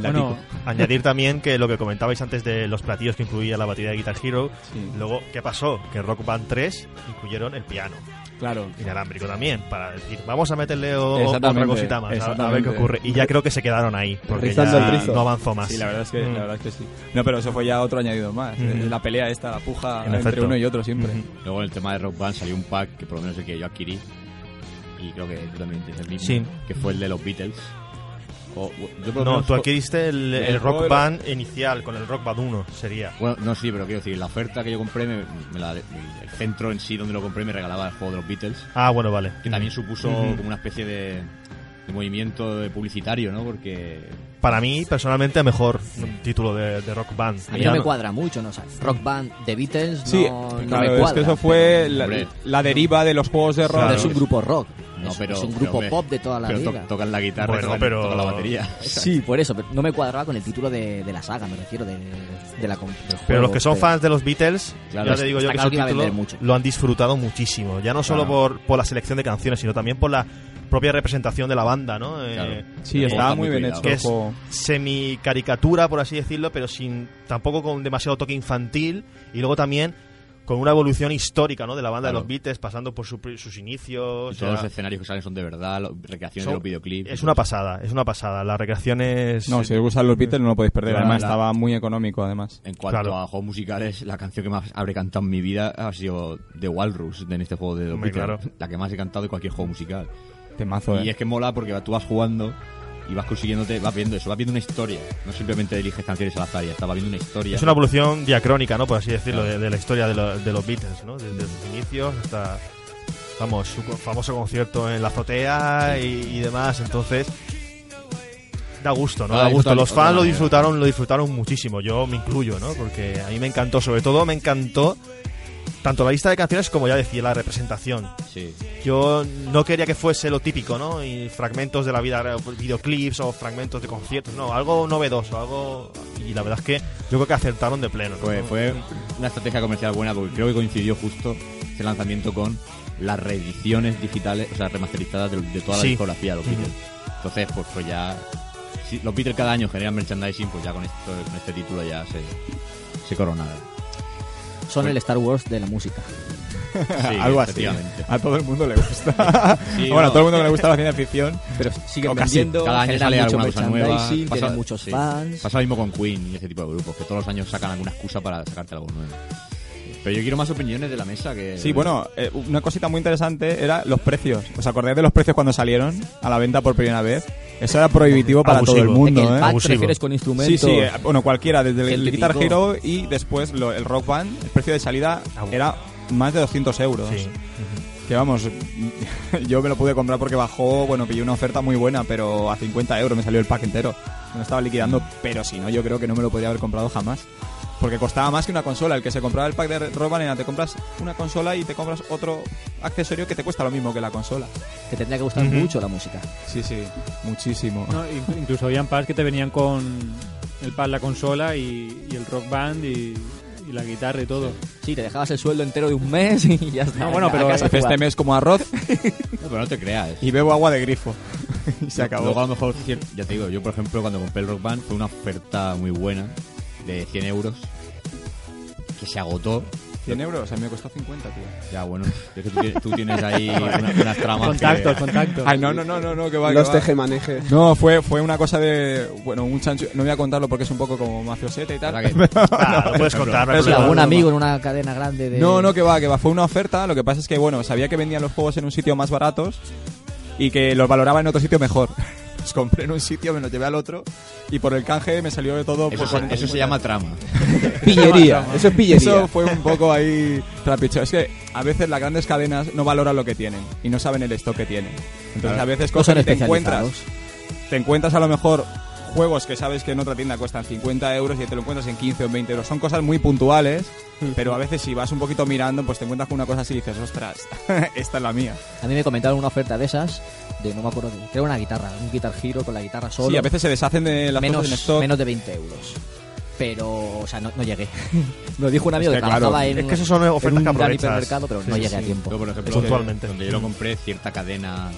Bueno, añadir también que lo que comentabais antes de los platillos que incluía la batería de Guitar Hero, sí. Luego, ¿qué pasó? Que en Rock Band tres incluyeron el piano. Claro. Inalámbrico también, para decir, vamos a meterle otra cosita más, a, a ver qué ocurre. Y ya creo que se quedaron ahí, porque Rizando ya no avanzó más. Sí, la verdad es que, mm. la verdad es que sí. No, pero eso fue ya otro añadido más. Mm. La pelea esta, la puja en entre efecto. Uno y otro siempre. Mm-hmm. Luego en el tema de Rock Band salió un pack que por lo menos el que yo adquirí, y creo que tú también tienes el mismo, sí. Que fue el de los Beatles. O, yo no, tú adquiriste el, el, el Rock Band era... inicial, con el Rock Band uno sería. Bueno, no, sí, pero quiero decir, la oferta que yo compré, me, me la, el centro en sí donde lo compré me regalaba el juego de los Beatles. Ah, bueno, vale. Que mm. también supuso mm-hmm. como una especie de, de movimiento de publicitario, ¿no? Porque... Para mí, personalmente, el mejor título de, de Rock Band. A mí no me cuadra mucho, ¿no? O sea, Rock Band de Beatles no, sí, no claro, me cuadra. Es que eso fue la, la deriva de los juegos de rock. Claro. Es un grupo rock. No, es, pero, es un grupo pero, pop de toda la pero vida. To, tocan la guitarra, bueno, tocan, pero... tocan la batería. Sí, por eso. Pero no me cuadraba con el título de, de la saga, me refiero, de, de la juego. Pero los que son de... fans de los Beatles, claro, ya les digo yo que claro, ese título lo han disfrutado muchísimo. Ya no solo claro. por, por la selección de canciones, sino también por la... propia representación de la banda, ¿no? Claro. Eh, sí, estaba muy bien hecho. Que es semi caricatura, por así decirlo, pero sin tampoco con demasiado toque infantil, y luego también con una evolución histórica, ¿no? De la banda claro. de los Beatles, pasando por su, sus inicios. Y todos o sea, los escenarios que salen son de verdad, los, recreaciones son, de los videoclips. Es una pasada, es una pasada. Las recreaciones... No, si os gustan los Beatles no lo podéis perder. Claro, además la, estaba muy económico, además. En cuanto claro. a juegos musicales, la canción que más habré cantado en mi vida ha sido The Walrus, en este juego de los Beatles. Claro. La que más he cantado de cualquier juego musical. Temazo, y eh. es que mola porque tú vas jugando y vas consiguiéndote, vas viendo eso, vas viendo una historia. No simplemente eliges canciones al azar, ya está, vas viendo una historia. Es una evolución diacrónica, ¿no? Por así decirlo, claro. de, de la historia de, lo, de los Beatles, ¿no? Desde sus inicios hasta, vamos, su famoso concierto en la azotea y, y demás. Entonces, da gusto, ¿no? Da gusto. Los fans lo disfrutaron, lo disfrutaron muchísimo. Yo me incluyo, ¿no? Porque a mí me encantó, sobre todo me encantó... tanto la lista de canciones como, ya decía, la representación. Sí. Yo no quería que fuese lo típico, ¿no? Y fragmentos de la vida, videoclips o fragmentos de conciertos, no, algo novedoso, algo... Y la verdad es que yo creo que acertaron de pleno, ¿no? Pues fue una estrategia comercial buena, porque creo que coincidió justo ese lanzamiento con las reediciones digitales, o sea, remasterizadas de, de toda la sí. discografía de los Beatles. Mm-hmm. Entonces, pues, pues ya... Si los Beatles cada año generan merchandising, pues ya con, esto, con este título ya se, se coronaron. Son el Star Wars de la música. Sí, algo así. A todo el mundo le gusta. Sí, bueno, no. A todo el mundo le gusta la ciencia ficción. Pero siguen vendiendo. Cada año sale alguna cosa nueva. Tienen muchos sí. fans. Pasa lo mismo con Queen y ese tipo de grupos, que todos los años sacan alguna excusa para sacarte algo nuevo. Pero yo quiero más opiniones de la mesa. Que sí, bueno, eh, una cosita muy interesante era los precios. ¿Os acordáis de los precios cuando salieron a la venta por primera vez? Eso era prohibitivo para abusivo. Todo el mundo. ¿El pack, eh? ¿Te refieres con instrumentos? Sí, sí, eh, bueno, cualquiera, desde el Guitar Hero y después lo, el Rock Band, el precio de salida era más de doscientos euros. Sí. Uh-huh. Que vamos, yo me lo pude comprar porque bajó, bueno, pillé una oferta muy buena, pero a cincuenta euros me salió el pack entero. Me lo estaba liquidando, pero si no, yo creo que no me lo podría haber comprado jamás. Porque costaba más que una consola. El que se compraba el pack de Rock Band, te compras una consola y te compras otro accesorio que te cuesta lo mismo que la consola. Que tendría que gustar uh-huh. mucho la música. Sí, sí, muchísimo. No, incluso habían packs que te venían con el pack, la consola y, y el Rock Band y... y la guitarra y todo. Sí, te dejabas el sueldo entero de un mes y ya está. No, bueno, pero este mes como arroz. No, pero no te creas. Y bebo agua de grifo. Y se acabó. Luego a lo mejor, ya te digo, yo por ejemplo cuando compré el Rock Band fue una oferta muy buena de cien euros que se agotó. ¿cien euros? O sea, me costó cincuenta, tío. Ya, bueno. Es que tú, tú tienes ahí unas, unas tramas. Contactos, que... contactos. Ay, no, no, no, no, no que va, los tejemaneje. No, fue, fue una cosa de... Bueno, un chancho... No voy a contarlo porque es un poco como mafioseta y tal. Que... no, ah, no, lo puedes contar. No, no, algún amigo en una cadena grande de... No, no, que va, que va. Fue una oferta. Lo que pasa es que, bueno, sabía que vendían los juegos en un sitio más baratos y que los valoraba en otro sitio mejor. Los compré en un sitio, me los llevé al otro y por el canje me salió de todo. Eso, por, se, eso se llama trama. Pillería. Eso es pillería. Eso fue un poco ahí trapicheo. Es que a veces las grandes cadenas no valoran lo que tienen y no saben el stock que tienen. Entonces claro. a veces cosas que te encuentras, te encuentras a lo mejor juegos que sabes que en otra tienda cuestan cincuenta euros y te lo encuentras en quince o veinte euros. Son cosas muy puntuales, pero a veces si vas un poquito mirando, pues te encuentras con una cosa así y dices, ostras, esta es la mía. A mí me comentaron una oferta de esas, de no me acuerdo, creo una guitarra, un Guitar Hero con la guitarra solo. Sí, a veces se deshacen de las menos, cosas en stock. Menos de veinte euros. Pero, o sea, no, no llegué. Nos dijo un amigo es que, que trabajaba claro. en, es que eso son ofertas en un que aprovechas. Gran hipermercado, pero no sí, llegué sí. a tiempo. Yo, por ejemplo, puntualmente. Donde yo lo compré, cierta cadena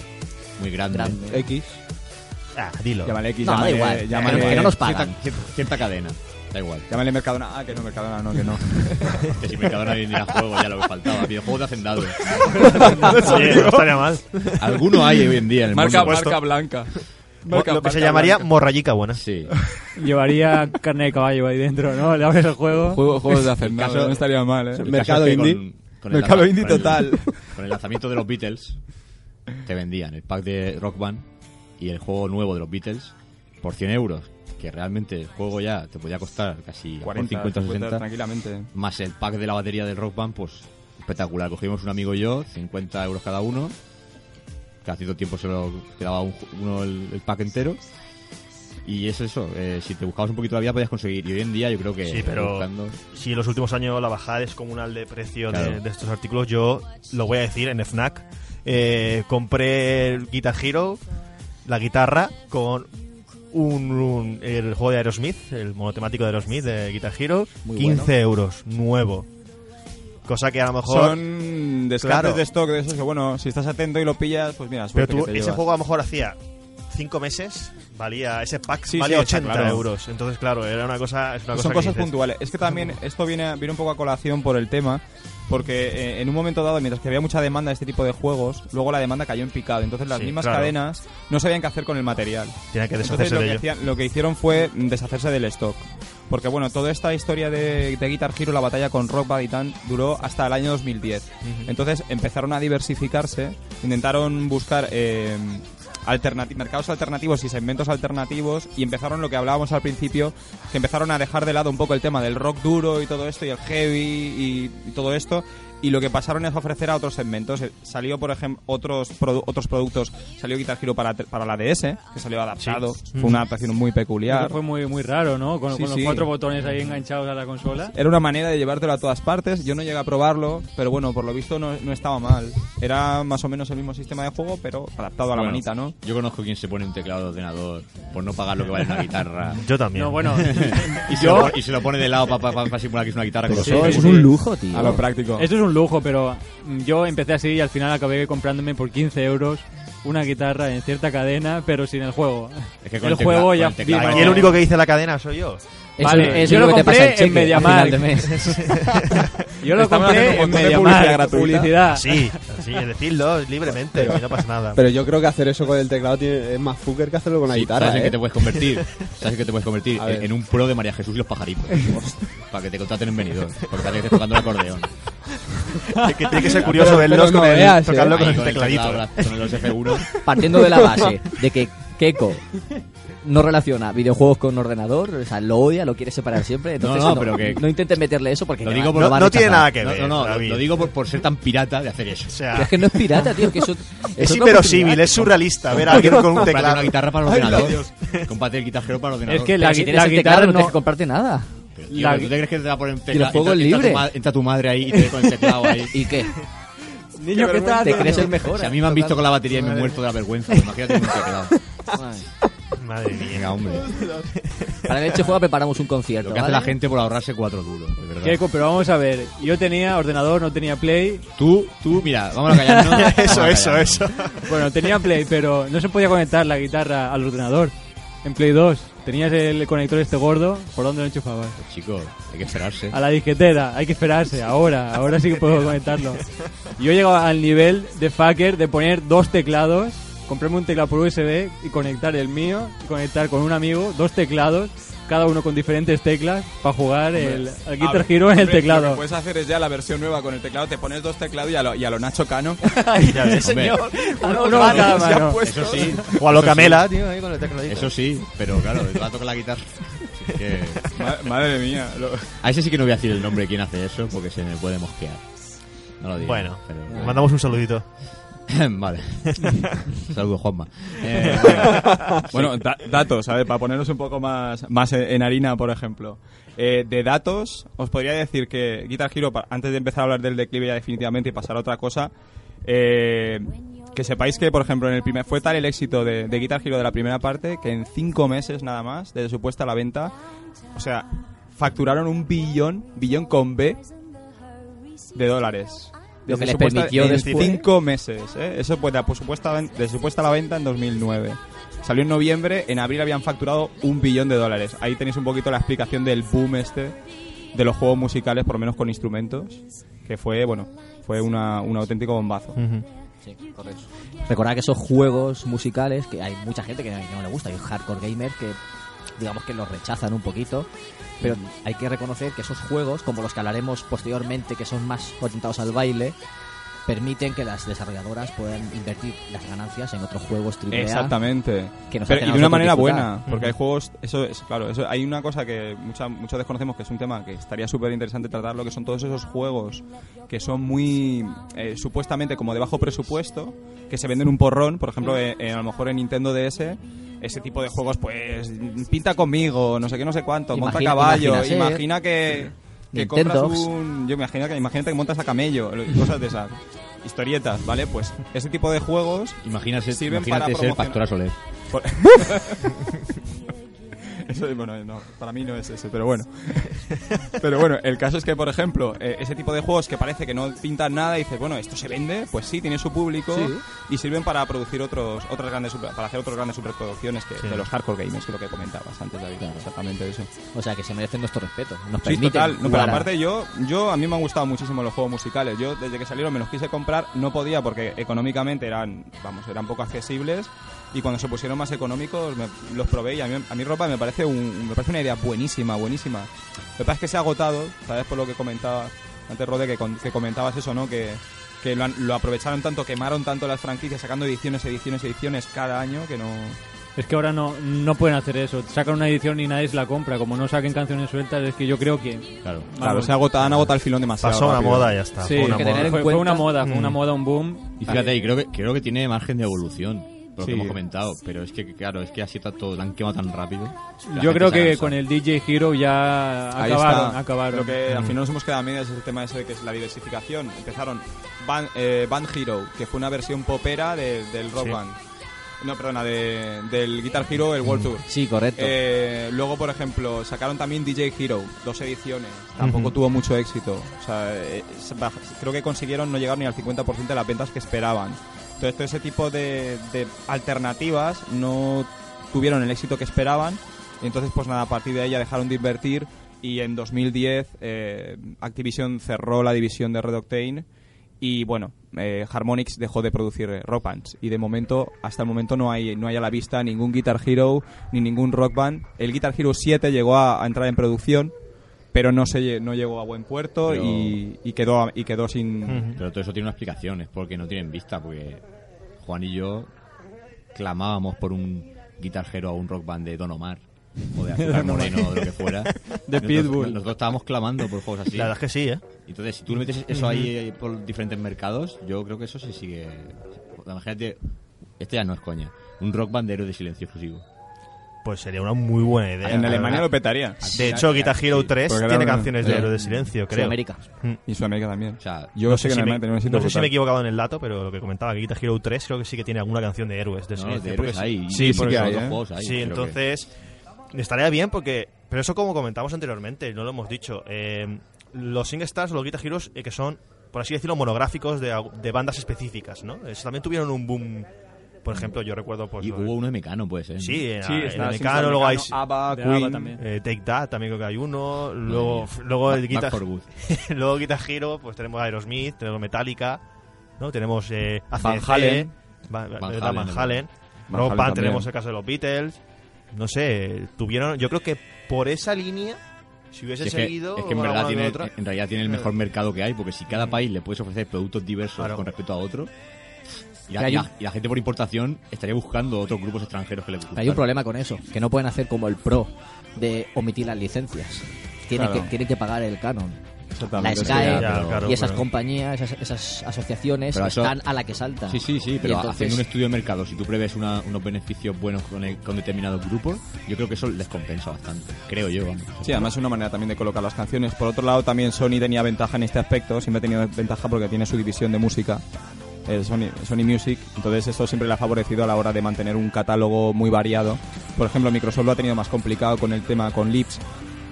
muy grande, grande. X... Ah, dilo. Llámale X, no, llámale, da igual. Llámale, que no nos pagan. Cierta, cierta cadena. Da igual. Llámale Mercadona. Ah, que no, Mercadona no, que no. Que si Mercadona ni a juego, ya lo que faltaba. Videojuegos de hacendado. Oye, no estaría mal. Alguno hay hoy en día en el marca, mundo. Marca blanca. Marca, lo que se llamaría blanca. Morrayica buena. Sí. Llevaría carne de caballo ahí dentro, ¿no? Le abres el juego. Juego juegos de hacendado, caso, no estaría mal, ¿eh? Mercado indie. Con, con Mercado indie total. Con el, con el lanzamiento de los Beatles, te vendían el pack de Rock Band y el juego nuevo de los Beatles por cien euros, que realmente el juego ya te podía costar casi cuarenta, cincuenta, sesenta tranquilamente, más el pack de la batería del Rock Band, pues espectacular. Cogimos un amigo y yo, cincuenta euros cada uno, cada cierto tiempo se lo quedaba un, uno el, el pack entero, y es eso, eh, si te buscabas un poquito la vida podías conseguir, y hoy en día yo creo que sí, pero buscando... si en los últimos años la bajada es descomunal de precio, claro, de, de estos artículos. Yo lo voy a decir, en Fnac eh, compré el Guitar Hero, la guitarra con un, un el juego de Aerosmith, el monotemático de Aerosmith de Guitar Hero, muy quince euros, nuevo. Cosa que a lo mejor... son descartes, claro, de stock de esos que, bueno, si estás atento y lo pillas, pues mira, suerte. Pero tú, que te ese llevas. Juego a lo mejor hacía cinco meses, valía ese pack, sí, valía sí, ochenta euros. Entonces, claro, era una cosa... Es una pues cosa son cosas dices, puntuales. Es que también esto viene, viene un poco a colación por el tema, porque eh, en un momento dado, mientras que había mucha demanda de este tipo de juegos, luego la demanda cayó en picado. Entonces las sí, mismas claro. cadenas no sabían qué hacer con el material. Tienen que deshacerse. Entonces, lo de que ello. Hacían, lo que hicieron fue deshacerse del stock. Porque bueno, toda esta historia de, de Guitar Hero, la batalla con Rock Band y tan, duró hasta el año dos mil diez. Uh-huh. Entonces empezaron a diversificarse, intentaron buscar eh, alternati- mercados alternativos y segmentos alternativos, y empezaron lo que hablábamos al principio, que empezaron a dejar de lado un poco el tema del rock duro y todo esto, y el heavy y, y todo esto, y lo que pasaron es ofrecer a otros segmentos. Salió, por ejemplo, otros produ- otros productos. Salió Guitar Hero para, para la D S, que salió adaptado. Sí. Fue una adaptación muy peculiar. Fue muy muy raro, ¿no? Con, sí, con los sí. cuatro botones ahí enganchados a la consola. Era una manera de llevártelo a todas partes. Yo no llegué a probarlo, pero bueno, por lo visto no, no estaba mal. Era más o menos el mismo sistema de juego, pero adaptado a la bueno, manita, ¿no? Yo conozco quien se pone un teclado de ordenador por no pagar lo que vale una guitarra. Yo también. No, bueno. y, se lo, y se lo pone de lado para pa, pa, pa simular que es una guitarra. Pero eso es un lujo, tío. A lo práctico. Eso es un lujo, pero yo empecé así y al final acabé comprándome por quince euros una guitarra en cierta cadena, pero sin el juego. Es que con el, el tecla, juego con ya el tecla, aquí el único que dice la cadena soy yo. Vale, yo lo compré en MediaMarkt. Yo lo compré en MediaMarkt, publicidad. Sí, sí, decirlo libremente, pero, no pasa nada. Pero yo creo que hacer eso con el teclado tiene, es más fucker que hacerlo con la sí, guitarra. ¿Sabes en ¿eh? qué te puedes convertir? ¿Sabes en qué te puedes convertir? En, en un pro de María Jesús y los pajaritos. Para que te contraten en Benidorm, porque te estés tocando el acordeón. Es que tiene que ser curioso verlos con el tocarlo con el tecladito. Con los F uno. Partiendo de la base de que Keiko no relaciona videojuegos con ordenador, o sea, lo odia, lo quiere separar siempre, entonces no, no, no, pero que no intentes meterle eso porque lo digo va, por, no, va no tiene nada que ver. No, no, no, lo digo por, por ser tan pirata de hacer eso. O sea, es que no es pirata, tío, que eso, es inverosímil, es surrealista ver a alguien con un teclado, una guitarra para el ordenador. Comparte el guitarrero para el ordenador. Es que la, si la guitarra teclado, no tienes que comprarte nada. Pero, tío, la, ¿tú te crees que te va a poner un teclado? El juego es libre. Entra tu, entra tu madre ahí y te con el teclado ahí. ¿Y qué? Niño, ¿qué tal? Te crees el mejor. Si a mí me han visto con la batería y me he muerto de la vergüenza, imagínate con un teclado. Madre mía, hombre. Para el hecho juego preparamos un concierto. Lo que hace ¿vale? la gente por ahorrarse cuatro duros, de verdad. Keiko, pero vamos a ver. Yo tenía ordenador, no tenía Play. Tú, tú, mira, vamos a callarnos. Eso, eso, eso. Bueno, tenía Play, pero no se podía conectar la guitarra al ordenador. En Play dos tenías el conector este gordo, ¿por dónde lo enchufabas? Pues chico, hay que esperarse. A la disquetera, hay que esperarse, ahora, ahora sí que puedo conectarlo. Yo llegaba al nivel de fucker de poner dos teclados. Comprarme un teclado por U S B y conectar el mío, y conectar con un amigo, dos teclados, cada uno con diferentes teclas, para jugar el, el Guitar Hero en el teclado. Lo que puedes hacer es ya la versión nueva con el teclado, te pones dos teclados y a lo, y a lo Nacho Cano. Ya ves, señor. Uno, uno a cada mano. Eso sí. O a lo Camela, tío, ahí con el tecladito. Eso sí, pero claro, el gato con la guitarra. Es que... madre, madre mía. Lo... A ese sí que no voy a decir el nombre de quien hace eso, porque se me puede mosquear. No lo digo. Bueno, pero... le mandamos un saludito. Vale. Saludos, Juanma. Eh, bueno, da- datos, a ver, para ponernos un poco más, más en harina, por ejemplo. Eh, de datos, os podría decir que Guitar Hero, antes de empezar a hablar del declive ya definitivamente y pasar a otra cosa, eh, que sepáis que, por ejemplo, en el primer fue tal el éxito de, de Guitar Hero de la primera parte que en cinco meses nada más, desde su puesta a la venta, o sea, facturaron un billón, billón con B, de dólares. Lo que les permitió después... veinticinco meses, ¿eh? Eso pues, de, supuesta, de supuesta la venta en dos mil nueve. Salió en noviembre, en abril habían facturado un billón de dólares. Ahí tenéis un poquito la explicación del boom este de los juegos musicales, por lo menos con instrumentos, que fue, bueno, fue una, un auténtico bombazo. Uh-huh. Sí, correcto. Recordad que esos juegos musicales, que hay mucha gente que, que no le gusta, hay hardcore gamers que digamos que los rechazan un poquito, pero hay que reconocer que esos juegos, como los que hablaremos posteriormente, que son más orientados al baile, permiten que las desarrolladoras puedan invertir las ganancias en otros juegos triple A. Exactamente. Que nos Pero, y de una manera disfrutar. Buena, porque uh-huh. hay juegos, eso es claro, eso, hay una cosa que mucha, muchos desconocemos, que es un tema que estaría súper interesante tratarlo, que son todos esos juegos que son muy eh, supuestamente como de bajo presupuesto, que se venden un porrón, por ejemplo, eh, eh, a lo mejor en Nintendo D S. Ese tipo de juegos, pues, pinta conmigo, no sé qué, no sé cuánto, imagina, monta caballo, imagina, imagina que, que compras un... Yo imagino que, imagínate que montas a camello, cosas de esas, historietas, ¿vale? Pues ese tipo de juegos... Imagínate, sirven imagínate para ser Pastora Soler. Eso, bueno, no, para mí no es ese, pero bueno. Pero bueno, el caso es que, por ejemplo, eh, ese tipo de juegos que parece que no pintan nada y dices, bueno, esto se vende, pues sí, tiene su público, sí. Y sirven para producir otros, otras grandes, para hacer otras grandes superproducciones que, sí. de los hardcore gamers, que es lo que comentabas antes, David, claro. Exactamente eso. O sea, que se merecen nuestro respeto. Nos sí, total. No, pero aparte yo, yo, a mí me han gustado muchísimo los juegos musicales. Yo, desde que salieron, me los quise comprar, no podía porque económicamente eran, vamos, eran poco accesibles. Y cuando se pusieron más económicos me, los probé y a mí, a mí ropa me parece un, me parece una idea buenísima, buenísima. Lo que pasa es que se ha agotado, ¿sabes? Por lo que comentaba antes, Rode, que, con, que comentabas eso, ¿no? Que, que lo, lo aprovecharon tanto, quemaron tanto las franquicias, sacando ediciones, ediciones, ediciones cada año que no... Es que ahora no, no pueden hacer eso. Sacan una edición y nadie se la compra. Como no saquen canciones sueltas, es que yo creo que... Claro, claro, claro. Se agota, han agotado el filón demasiado. Pasó una rápido. Moda y ya está. Sí, una que moda. Tener en fue, cuenta... fue una moda, fue una moda, un boom. Y fíjate, ahí. Y creo que, creo que tiene margen de evolución. Lo sí. que hemos comentado, pero es que claro, es que así está todo, la han quemado tan rápido. Yo creo que con el D J Hero ya acabaron, acabaron. Creo que mm. al final nos hemos quedado a medias el tema ese de que es la diversificación. Empezaron Band, eh, Band Hero, que fue una versión popera de, del Rock sí. Band. No, perdona, de, del Guitar Hero, el World Tour. Sí, correcto. Eh, luego, por ejemplo, sacaron también D J Hero, dos ediciones. Tampoco uh-huh. tuvo mucho éxito. O sea, eh, creo que consiguieron no llegar ni al cincuenta por ciento de las ventas que esperaban. Entonces, todo ese tipo de, de alternativas no tuvieron el éxito que esperaban. Entonces, pues nada, a partir de ahí ya dejaron de invertir. Y en dos mil diez, eh, Activision cerró la división de Red Octane. Y bueno, eh, Harmonix dejó de producir Rock Bands. Y de momento, hasta el momento no hay no hay a la vista ningún Guitar Hero ni ningún Rock Band. El Guitar Hero siete llegó a, a entrar en producción, pero no se no llegó a buen puerto, pero... y, y quedó y quedó sin... Uh-huh. Pero todo eso tiene una explicación, es porque no tienen vista, porque Juan y yo clamábamos por un Guitar Hero o un Rock Band de Don Omar. O de Azúcar Moreno, o de lo que fuera. De Pitbull. Nosotros estábamos clamando por juegos así. La verdad es que sí, ¿eh? Entonces, si tú metes eso ahí por diferentes mercados, yo creo que eso se sigue... Imagínate, este ya no es coña, un Rock Band de héroe de silencio exclusivo. Pues sería una muy buena idea. En Alemania lo petaría. De hecho, Guitar Hero tres sí, tiene una... canciones de héroe de silencio, creo. Sudamérica. Y Sudamérica también. O sea, yo no sé, que si, me, no sé brutal. Si me he equivocado en el dato, pero lo que comentaba, que Guitar Hero tres creo que sí que tiene alguna canción de héroes de no, silencio. De héroes hay. Sí, sí, porque hay, ¿eh? Juegos hay. Sí, entonces... Que... Estaría bien porque... Pero eso, como comentamos anteriormente, no lo hemos dicho, eh, los SingStars, los Guitar Heroes, eh, que son, por así decirlo, monográficos de, de bandas específicas, ¿no? Eso también tuvieron un boom. Por ejemplo, yo recuerdo... Pues, y hubo uno de Mecano, puede ser. Sí, en, sí, en Mecano, luego hay... ABBA, Queen, eh, Take That, también creo que hay uno. Luego, Ay, luego, back, el guitar, luego Guitar Hero, pues tenemos Aerosmith, tenemos Metallica, ¿no? Tenemos... Eh, Van Halen. Van, Van, Van, Van, Van Halen. Luego Van Halen, tenemos el caso de los Beatles... No sé, tuvieron... Yo creo que por esa línea, si hubiese es que, seguido... Es que en verdad tiene, otra, en realidad tiene el mejor mercado que hay, porque si cada país le puedes ofrecer productos diversos, claro, con respecto a otro... Y la, y, la, y la gente por importación estaría buscando otros grupos extranjeros que le gusten. Hay un problema con eso, que no pueden hacer como el Pro de omitir las licencias. Tienen, claro, que, tienen que pagar el canon. La Sky, claro, y esas pero... compañías, esas, esas asociaciones eso... están a la que salta. Sí, sí, sí, pero entonces... haciendo un estudio de mercado, si tú prevés una, unos beneficios buenos con, el, con determinados grupos, yo creo que eso les compensa bastante, creo yo. Vamos. Sí, además es una manera también de colocar las canciones. Por otro lado, también Sony tenía ventaja en este aspecto, siempre ha tenido ventaja porque tiene su división de música, el Sony, Sony Music, entonces eso siempre le ha favorecido a la hora de mantener un catálogo muy variado. Por ejemplo, Microsoft lo ha tenido más complicado con el tema con Lips,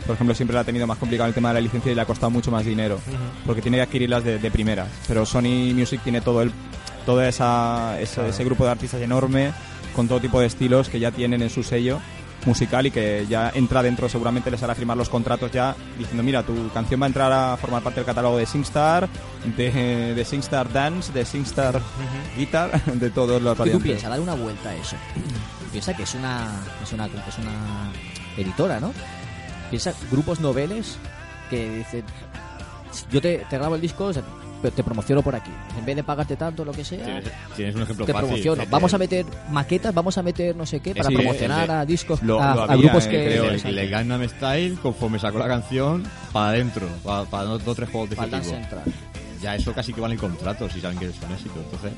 por ejemplo, siempre la ha tenido más complicado el tema de la licencia y le ha costado mucho más dinero, uh-huh. porque tiene que adquirirlas de, de primera. Pero Sony Music tiene todo el todo esa, esa, claro. ese grupo de artistas enorme, con todo tipo de estilos que ya tienen en su sello musical y que ya entra dentro, seguramente les hará firmar los contratos ya diciendo, mira, tu canción va a entrar a formar parte del catálogo de SingStar, de, de SingStar Dance, de SingStar uh-huh. Guitar, de todos los variantes. ¿Qué tú piensas? Dar una vuelta a eso. Piensa que es una, es una, es una editora, ¿no? Piensa grupos noveles que dicen, yo te, te grabo el disco, o sea, te promociono por aquí. En vez de pagarte tanto, lo que sea, tienes, tienes un ejemplo te fácil, promociono. Vamos a meter maquetas, vamos a meter no sé qué para sí, promocionar de, a discos, lo, a, lo había, a grupos eh, que... Creo, el, el Gangnam Style, conforme sacó la canción, para adentro, para, para dos o tres juegos de para ese tipo. Ya eso casi que vale el contrato, si saben que es un éxito, entonces...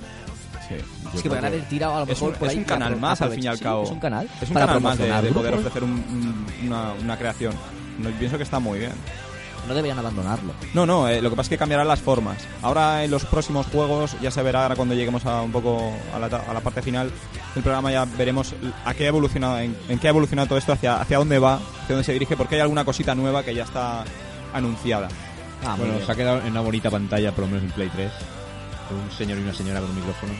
Sí, es que podrán haber tirado a lo mejor es un, por ahí. Es un canal más, al fin y al sí, cabo. Es un canal, es un canal más de, de poder ofrecer un, un, una, una creación. No, pienso que está muy bien. No deberían abandonarlo. No, no, eh, lo que pasa es que cambiarán las formas. Ahora en los próximos juegos, ya se verá, ahora cuando lleguemos a un poco a la, a la parte final del programa, ya veremos a qué ha evolucionado, en, en qué ha evolucionado todo esto, hacia, hacia dónde va, hacia dónde se dirige, porque hay alguna cosita nueva que ya está anunciada. Ah, bueno, se ha quedado en una bonita pantalla, por lo menos en Play tres. Un señor y una señora con un micrófono.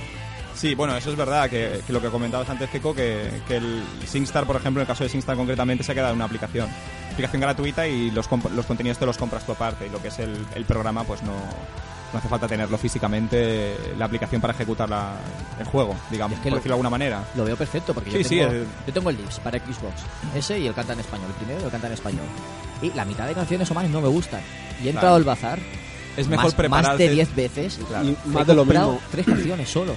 Sí, bueno, eso es verdad, que, que lo que comentabas antes, Keiko, que, que el SingStar, por ejemplo, en el caso de SingStar concretamente, se ha quedado en una aplicación. Aplicación gratuita y los, comp- los contenidos te los compras tú aparte, y lo que es el, el programa, pues no, no hace falta tenerlo físicamente, la aplicación para ejecutar la, el juego, digamos, es que por lo, decirlo de alguna manera. Lo veo perfecto, porque sí, yo, tengo, sí, el, yo tengo el Lips para Xbox, ese y el canta en español, el primero y el canta en español. Y la mitad de canciones o más no me gustan. Y he entrado claro. al bazar... Es mejor más, prepararse más de diez veces claro. y más de lo mismo. Tres canciones solo.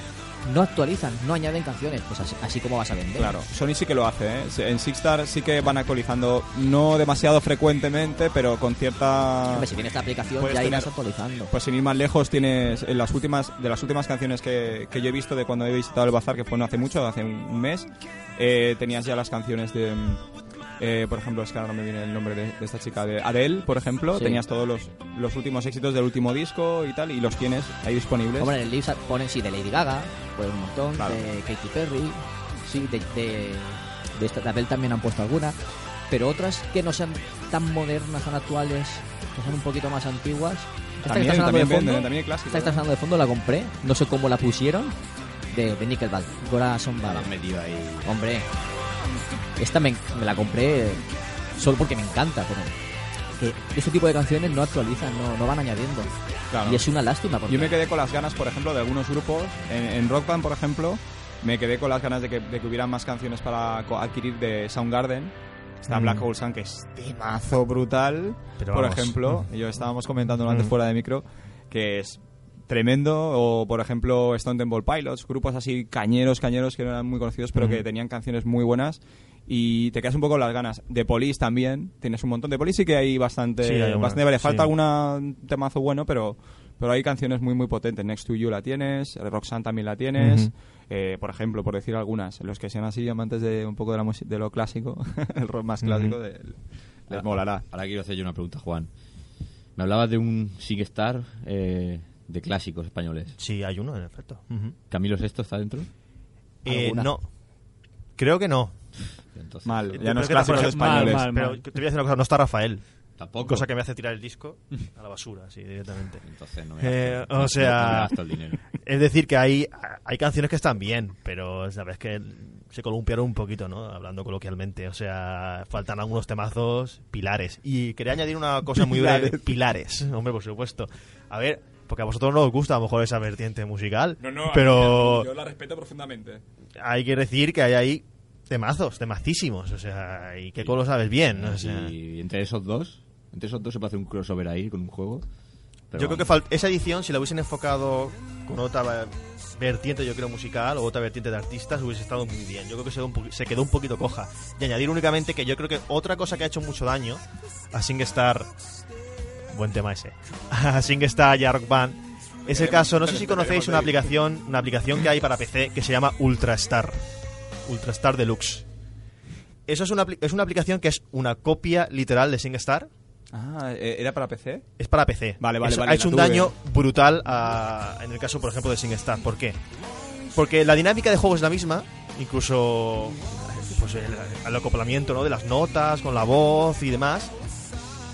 No actualizan, no añaden canciones. Pues así, así como vas a vender. Claro, Sony sí que lo hace, ¿eh? En SingStar sí que van actualizando. No demasiado frecuentemente, pero con cierta... Hombre, si tienes la aplicación ya tener... irás actualizando. Pues sin ir más lejos, tienes en las últimas de las últimas canciones que, que yo he visto de cuando he visitado el bazar, que fue no hace mucho, hace un mes, eh, tenías ya las canciones de... Eh, por ejemplo, es que ahora no me viene el nombre de, de esta chica, de Adele, por ejemplo, sí. Tenías todos los, los últimos éxitos del último disco y tal, y los tienes ahí disponibles. Como en el list ponen, sí, de Lady Gaga, pues un montón, claro. de Katy Perry, sí, de, de, de, esta, de Adele también han puesto alguna, pero otras que no sean tan modernas, tan actuales, que son un poquito más antiguas. Esta también, que está sonando de fondo, venden, clásico, esta que está sonando de fondo la compré, no sé cómo la pusieron, de, de Nickelback, Corazón Bala. Metido ahí. Hombre... Esta me, me la compré solo porque me encanta, pero que este tipo de canciones no actualizan, no, no van añadiendo. Claro. Y es una lástima. Porque... Yo me quedé con las ganas, por ejemplo, de algunos grupos. En, en Rock Band, por ejemplo, me quedé con las ganas de que, de que hubieran más canciones para adquirir de Soundgarden. Está mm. Black Hole Sun, que es temazo brutal. Pero por vamos. ejemplo, mm. yo estábamos comentando antes mm. fuera de micro, que es... Tremendo, o por ejemplo Stone Temple Pilots, grupos así cañeros, cañeros que no eran muy conocidos, pero uh-huh. que tenían canciones muy buenas y te quedas un poco con las ganas. De Police también, tienes un montón de Police, sí que hay bastante, sí, hay bastante vale, falta sí. algún temazo bueno, pero, pero hay canciones muy muy potentes. Next to You la tienes, Roxanne también la tienes, uh-huh. eh, por ejemplo, por decir algunas, los que sean así amantes de un poco de, la mus- de lo clásico, el rock más clásico, uh-huh. de, les molará. Ahora quiero hacer yo una pregunta, Juan. Me hablabas de un SingStar, eh... de clásicos españoles. Sí, hay uno, en efecto. Uh-huh. ¿Camilo Sesto está dentro? Eh, no. Creo que no. Entonces, mal, ya no es clásicos españoles. Mal, mal, pero mal. Te voy a decir una cosa, no está Rafael. Tampoco. Cosa que me hace tirar el disco a la basura, sí, directamente. Entonces no me eh, gasto, o sea, no me gasto el dinero. Es decir, que hay, hay canciones que están bien, pero sabes que se columpiaron un poquito, ¿no? Hablando coloquialmente. O sea, faltan algunos temazos pilares. Y quería añadir una cosa muy breve. Pilares. Hombre, por supuesto. A ver... Porque a vosotros no os gusta a lo mejor esa vertiente musical. No, no, pero yo la respeto profundamente. Hay que decir que hay ahí temazos, temacísimos. O sea, y que tú lo sabes bien. ¿No? O sea, y entre esos dos, entre esos dos se puede hacer un crossover ahí con un juego. Pero yo vamos. creo que fal- esa edición, si la hubiesen enfocado con otra vertiente, yo creo, musical, o otra vertiente de artistas, hubiese estado muy bien. Yo creo que se, po- se quedó un poquito coja. Y añadir únicamente que yo creo que otra cosa que ha hecho mucho daño a SingStar... Buen tema ese. SingStar y Rock Band. Es el caso, no sé si conocéis una aplicación, una aplicación que hay para P C que se llama Ultrastar. Ultrastar Deluxe. Eso es una es una aplicación que es una copia literal de SingStar. Ah, ¿era para P C? Es para P C. Vale, vale, Eso vale. Ha hecho un daño brutal a, en el caso, por ejemplo, de SingStar. ¿Por qué? Porque la dinámica de juego es la misma, incluso pues el, el acoplamiento, ¿no? De las notas con la voz y demás.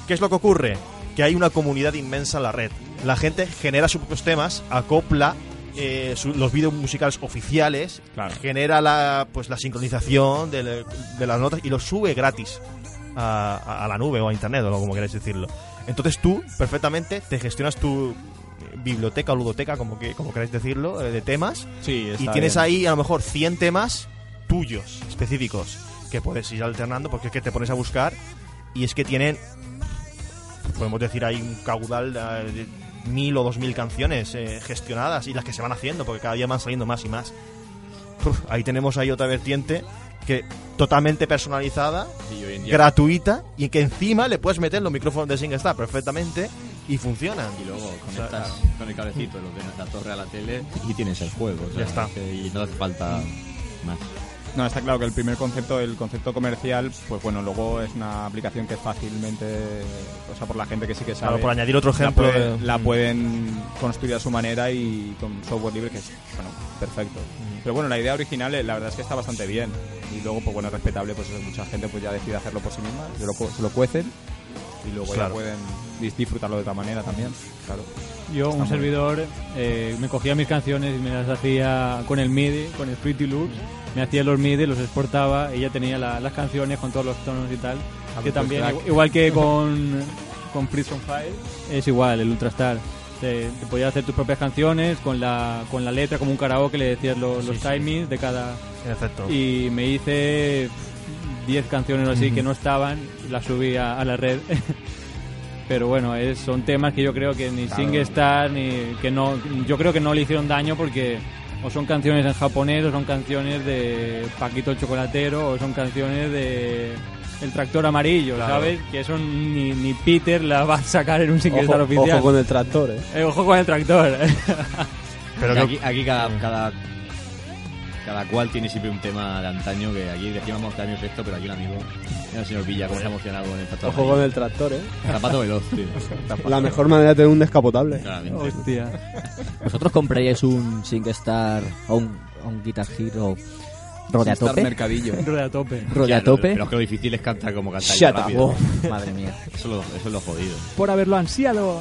¿Qué es lo que ocurre? Que hay una comunidad inmensa en la red. La gente genera sus propios temas, acopla eh, su, los vídeos musicales oficiales, claro. genera la, pues, la sincronización de, de las notas y los sube gratis a, a la nube o a internet, o como queráis decirlo. Entonces tú, perfectamente, te gestionas tu biblioteca o ludoteca, como, que, como queráis decirlo, de temas. Sí, está y tienes bien. Ahí, a lo mejor, cien temas tuyos, específicos, que puedes ir alternando, porque es que te pones a buscar y es que tienen... podemos decir hay un caudal de mil o dos mil canciones eh, gestionadas, y las que se van haciendo porque cada día van saliendo más y más. Uf, ahí tenemos ahí otra vertiente que totalmente personalizada, y gratuita, y que encima le puedes meter los micrófonos de SingStar perfectamente y funcionan. Y luego conectas, o sea, claro, con el cablecito lo tienes la torre a la tele y tienes el juego, o sea, ya está, y no hace falta más. No, está claro que el primer concepto, el concepto comercial, pues bueno, luego es una aplicación que fácilmente, o sea, por la gente que sí que sabe... Claro, por añadir otro ejemplo... La, puede, la pueden construir a su manera y con software libre, que es, bueno, perfecto. Pero bueno, la idea original, la verdad es que está bastante bien. Y luego, pues bueno, es respetable, pues mucha gente pues ya decide hacerlo por sí misma, se lo, se lo cuecen y luego claro. ya pueden disfrutarlo de otra manera también, claro. Yo, está un servidor, eh, me cogía mis canciones y me las hacía con el MIDI, con el Fruity Loops. Me hacía los MIDI, los exportaba, ella tenía la, las canciones con todos los tonos y tal. A que también, igual, igual que con, con Freez on Fire, es igual, el Ultrastar. Te, te podías hacer tus propias canciones con la con la letra, como un karaoke, le decías lo, sí, los sí. timings de cada... Exacto. Y me hice diez canciones o así mm-hmm. que no estaban, las subí a, a la red. Pero bueno, es, son temas que yo creo que ni claro. SingStar, ni que no, yo creo que no le hicieron daño porque... O son canciones en japonés, o son canciones de Paquito el Chocolatero, o son canciones de El Tractor Amarillo, claro. ¿sabes? Que eso ni, ni Peter la va a sacar en un SingStar oficial. Ojo con el tractor, ¿eh? eh ojo con el tractor. Pero aquí, aquí cada, cada, cada cual tiene siempre un tema de antaño, que aquí decíamos que año es esto, pero aquí un amigo, el señor Villa, como se ha emocionado con el tractor. Ojo amarillo. Con el tractor, ¿eh? Zapato veloz, tío. La mejor manera de tener un descapotable. Claramente. Hostia. ¿Vosotros compraríais un SingStar o un, un Guitar Hero rodeatope? Mercadillo. Rodeatope. Rodeatope. Pero, pero que lo difícil es cantar como cantar Shut rápido. Up. Madre mía. Eso, lo, eso es lo jodido. Por haberlo ansiado.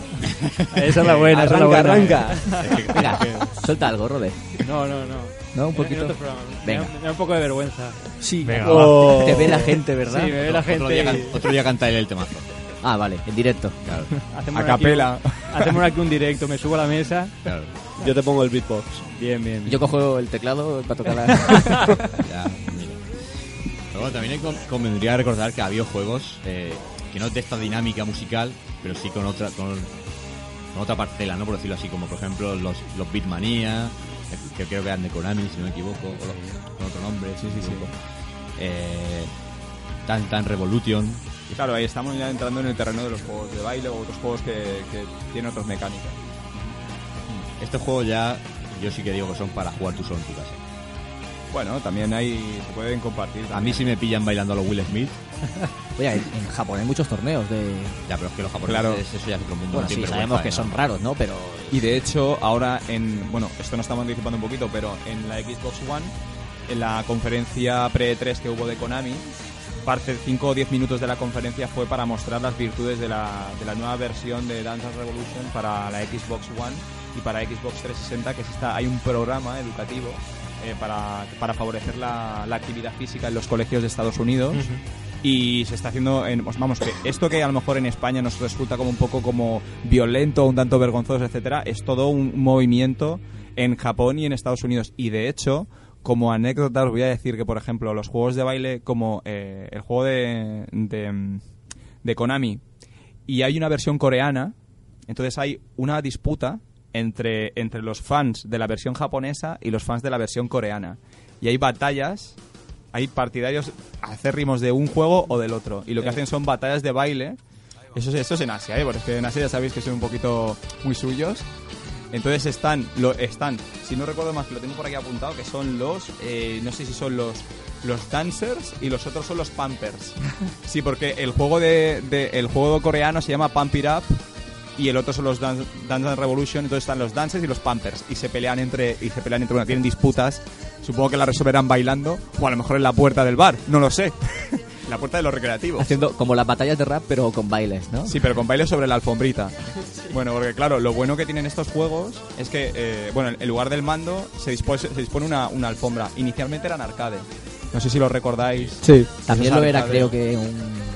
Esa es la buena, esa es la buena. Arranca, arranca. Venga, suelta algo, Rode. No, no, no. ¿No? Un poquito. Venga. Me da un poco de vergüenza. Sí. Venga, oh. Te ve la gente, ¿verdad? Sí, me ve la gente. Otro día, otro día canta él el temazo. Ah, vale, en directo. Claro. Hacemos a capela. Hacemos aquí un directo, me subo a la mesa. Claro. Yo te pongo el beatbox. Bien, bien. bien. Yo cojo el teclado para tocar la... ya, mira. Pero bueno, también convendría recordar que había juegos eh, que no de esta dinámica musical, pero sí con otra con, con otra parcela, ¿no? Por decirlo así, como por ejemplo los, los Beatmania, que creo que eran de Konami, si no me equivoco, o los, con otro nombre, sí, sí, sí. Eh, Tan Tan Revolution. Y claro, ahí estamos ya entrando en el terreno de los juegos de baile o otros juegos que, que tienen otras mecánicas. Estos juegos ya, yo sí que digo que son para jugar tú solo en tu casa. Bueno, también hay, se pueden compartir. También. A mí sí me pillan bailando a los Will Smith. Oye, en, en Japón hay muchos torneos de... Ya, pero es que los japoneses, claro. eso ya es otro mundo. Bueno, sí, sabemos que son raros, ¿no? Pero... Y de hecho, ahora en... Bueno, esto nos estamos anticipando un poquito, pero en la Xbox One, en la conferencia pre E tres que hubo de Konami... Parte cinco o diez minutos de la conferencia fue para mostrar las virtudes de la, de la nueva versión de Dance Dance Revolution para la Xbox One y para Xbox trescientos sesenta, que está, hay un programa educativo eh, para, para favorecer la, la actividad física en los colegios de Estados Unidos. Uh-huh. Y se está haciendo, en, pues vamos, que esto que a lo mejor en España nos resulta como un poco como violento, un tanto vergonzoso, etcétera, es todo un movimiento en Japón y en Estados Unidos. Y de hecho... Como anécdota os voy a decir que, por ejemplo, los juegos de baile, como eh, el juego de, de, de Konami, y hay una versión coreana, entonces hay una disputa entre, entre los fans de la versión japonesa y los fans de la versión coreana. Y hay batallas, hay partidarios acérrimos de un juego o del otro, y lo que hacen son batallas de baile. Eso, eso es en Asia, ¿eh? Porque en Asia ya sabéis que son un poquito muy suyos. Entonces están, lo, están, si no recuerdo más, que lo tengo por aquí apuntado, que son los, eh, no sé si son los los dancers y los otros son los pumpers. Sí, porque el juego de, de el juego coreano se llama Pump It Up y el otro son los Dance Dance Revolution. Entonces están los dancers y los pumpers y se pelean entre y se pelean entre una, tienen disputas. Supongo que la resolverán bailando o a lo mejor en la puerta del bar, no lo sé. la puerta de los recreativos. Haciendo como las batallas de rap, pero con bailes, ¿no? Sí, pero con bailes sobre la alfombrita. Sí. Bueno, porque claro, lo bueno que tienen estos juegos es que, eh, bueno, en lugar del mando se dispone, se dispone una, una alfombra. Inicialmente eran arcade. No sé si lo recordáis. Sí. También lo era, creo que un...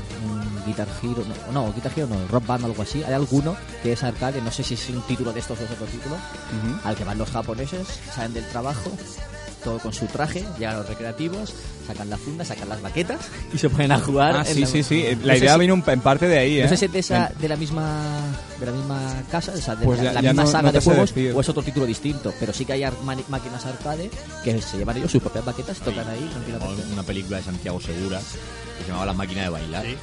Guitar Hero, no, no, Guitar Hero no, Rock Band o algo así. Hay alguno que es arcade, no sé si es un título de estos o es otro título, uh-huh. al que van los japoneses, salen del trabajo, todo con su traje, llegan los recreativos, sacan la funda, sacan las baquetas y se ponen a jugar. Ah, sí, la... sí, sí, la no idea si... vino en parte de ahí, ¿eh? No sé si es de, esa, de, la, misma, de la misma casa, o sea, de pues la, ya, la ya misma no, saga no de juegos, o es otro título distinto, pero sí que hay ar- mani- máquinas arcade que se llevan ellos sus propias baquetas y tocan ahí. Una película de Santiago Segura que se llamaba La Máquina de Bailar. ¿Sí?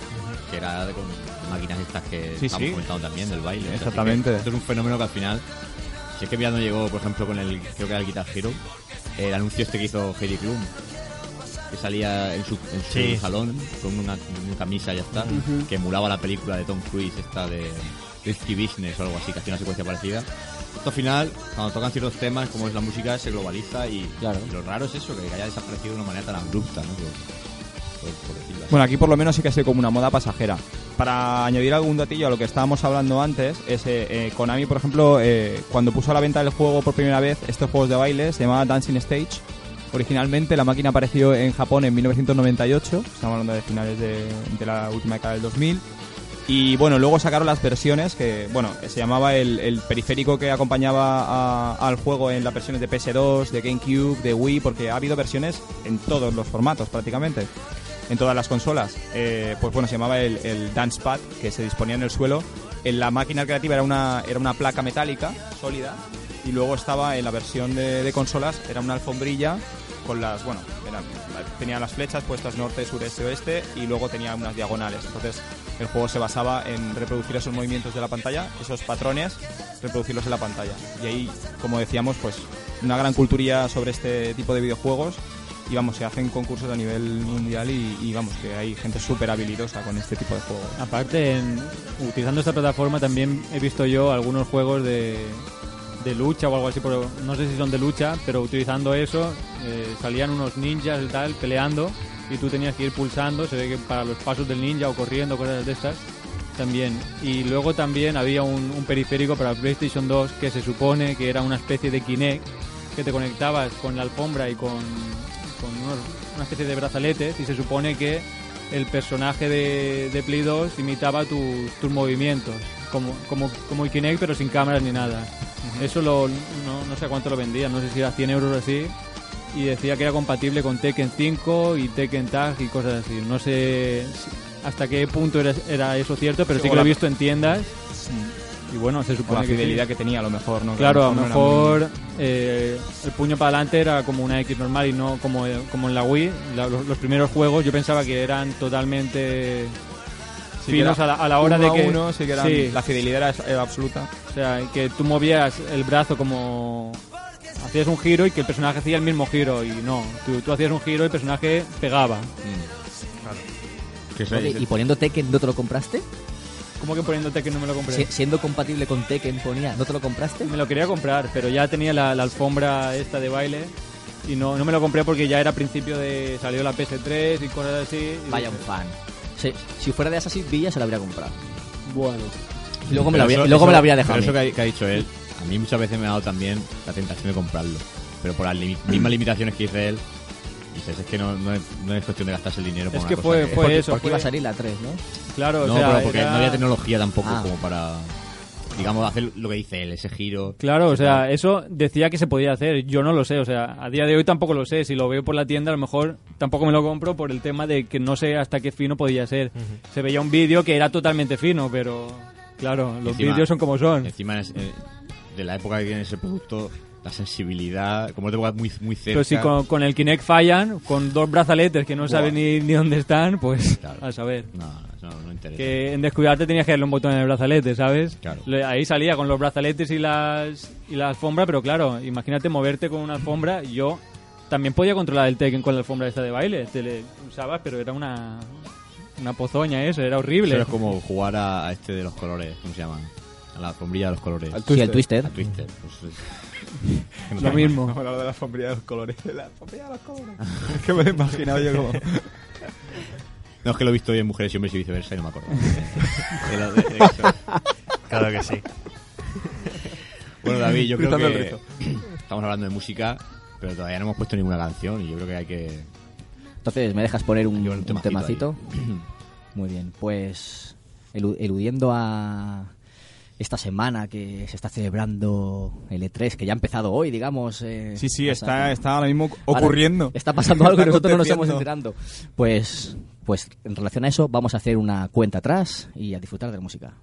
Que era de con máquinas estas que sí, estamos sí. comentando también del baile. Exactamente. Esto es un fenómeno que al final, si es que Viano llegó, por ejemplo, con el, creo que era el Guitar Hero, el anuncio este que hizo Heidi Klum, que salía en su, en su sí. salón con una, una camisa, ya está, uh-huh. que emulaba la película de Tom Cruise, esta de Risky Business o algo así, que hacía una secuencia parecida. Esto al final, cuando tocan ciertos temas, como es la música, se globaliza y, claro. y lo raro es eso, que haya desaparecido de una manera tan abrupta, ¿no? Yo, bueno, aquí por lo menos sí que ha sido como una moda pasajera. Para añadir algún datillo a lo que estábamos hablando antes, es, eh, eh, Konami, por ejemplo, eh, cuando puso a la venta el juego por primera vez, estos juegos de baile, se llamaba Dancing Stage. Originalmente la máquina apareció en Japón en mil novecientos noventa y ocho, estamos hablando de finales de, de la última década del dos mil. Y bueno, luego sacaron las versiones que, bueno, se llamaba el, el periférico que acompañaba a, al juego en las versiones de P S dos, de GameCube, de Wii, porque ha habido versiones en todos los formatos prácticamente. En todas las consolas, eh, pues bueno, se llamaba el, el Dance Pad, que se disponía en el suelo. En la máquina creativa era una, era una placa metálica, sólida, y luego estaba en la versión de, de consolas, era una alfombrilla con las, bueno, era, tenía las flechas puestas norte, sureste, oeste, y luego tenía unas diagonales. Entonces el juego se basaba en reproducir esos movimientos de la pantalla, esos patrones, reproducirlos en la pantalla. Y ahí, como decíamos, pues una gran cultura sobre este tipo de videojuegos. Y vamos, se hacen concursos a nivel mundial y, y vamos, que hay gente súper habilidosa con este tipo de juegos. Aparte, en, utilizando esta plataforma también he visto yo algunos juegos de, de lucha o algo así, pero no sé si son de lucha, pero utilizando eso eh, salían unos ninjas y tal peleando y tú tenías que ir pulsando, se ve que para los pasos del ninja o corriendo, cosas de estas también. Y luego también había un, un periférico para PlayStation dos que se supone que era una especie de Kinect que te conectabas con la alfombra y con... con unos, una especie de brazaletes y se supone que el personaje de, de Play dos imitaba tu, tus movimientos como, como, como el Kinect pero sin cámaras ni nada. Uh-huh. Eso lo, no, no sé cuánto lo vendían, no sé si era cien euros o así, y decía que era compatible con Tekken cinco y Tekken Tag y cosas así. No sé hasta qué punto era, era eso cierto, pero sí, sí que lo he visto en tiendas. Sí. Y bueno, se supone la fidelidad que, sí. que tenía a lo mejor, ¿no? Claro, a lo mejor no muy... eh, el puño para adelante era como una X normal y no como, como en la Wii. La, los, los primeros juegos yo pensaba que eran totalmente sí, finos que era, a, la, a la hora uno de que... Uno, sí que eran, sí. La fidelidad era, era absoluta. O sea, que tú movías el brazo como... Hacías un giro y que el personaje hacía el mismo giro. Y no, tú, tú hacías un giro y el personaje pegaba. Mm. Claro. ¿Qué sabes? Oye, ¿y poniendo Tekken no te lo compraste? ¿Cómo que poniendo Tekken no me lo compré? Siendo compatible con Tekken ponía, ¿no te lo compraste? Me lo quería comprar, pero ya tenía la, la alfombra esta de baile y no, no me lo compré porque ya era principio de... Salió la P S tres y cosas así. Y vaya un fan. Si, si fuera de Assassin's Villa se la habría comprado. Bueno. Y luego me la habría, luego me la habría dejado. Pero eso que ha, que ha dicho él, a mí muchas veces me ha dado también la tentación de comprarlo. Pero por las li- mismas limitaciones que dice él, dices, es que no, no, es, no es cuestión de gastarse el dinero. Por es una que cosa fue, que... fue porque, eso. Porque fue... iba a salir la tres, ¿no? Claro, no, o sea, pero porque era... no había tecnología tampoco ah. como para, digamos, hacer lo que dice él, ese giro. Claro, o sea, eso decía que se podía hacer. Yo no lo sé, o sea, a día de hoy tampoco lo sé. Si lo veo por la tienda, a lo mejor tampoco me lo compro por el tema de que no sé hasta qué fino podía ser. Uh-huh. Se veía un vídeo que era totalmente fino, pero claro, los vídeos son como son. Encima es, eh, de la época que tiene ese producto... La sensibilidad, como te pongas muy, muy cerca. Pero si con, con el Kinect fallan, con dos brazaletes que no wow. saben ni, ni dónde están, pues claro. a saber. No, no, no, no interesa. Que en descuidarte tenías que darle un botón en el brazalete, ¿sabes? Claro. Ahí salía con los brazaletes y las y la alfombra, pero claro, imagínate moverte con una alfombra. Yo también podía controlar el Tekken con la alfombra esta de baile. Te le usabas, pero era una, una pozoña eso, era horrible. Eso es como jugar a, a este de los colores, ¿cómo se llaman? A la alfombrilla de los colores. Al sí, al Twister. Al Twister. Pues, no lo mismo. Vamos a hablar de la alfombrilla de los colores. La alfombrilla de los colores. Es que me lo he imaginado yo como... No, es que lo he visto hoy en Mujeres y Hombres y Viceversa y no me acuerdo. De lo, de, de eso. Claro que sí. Bueno, David, yo creo que estamos hablando de música, pero todavía no hemos puesto ninguna canción y yo creo que hay que... Entonces, ¿me dejas poner un, un, un temacito? Ahí. Muy bien, pues eludiendo a esta semana que se está celebrando el E tres, que ya ha empezado hoy, digamos. Eh, sí, sí, está, está ahora mismo ocurriendo. Ahora está pasando algo que nosotros no nos estamos enterando. Pues, pues en relación a eso, vamos a hacer una cuenta atrás y a disfrutar de la música.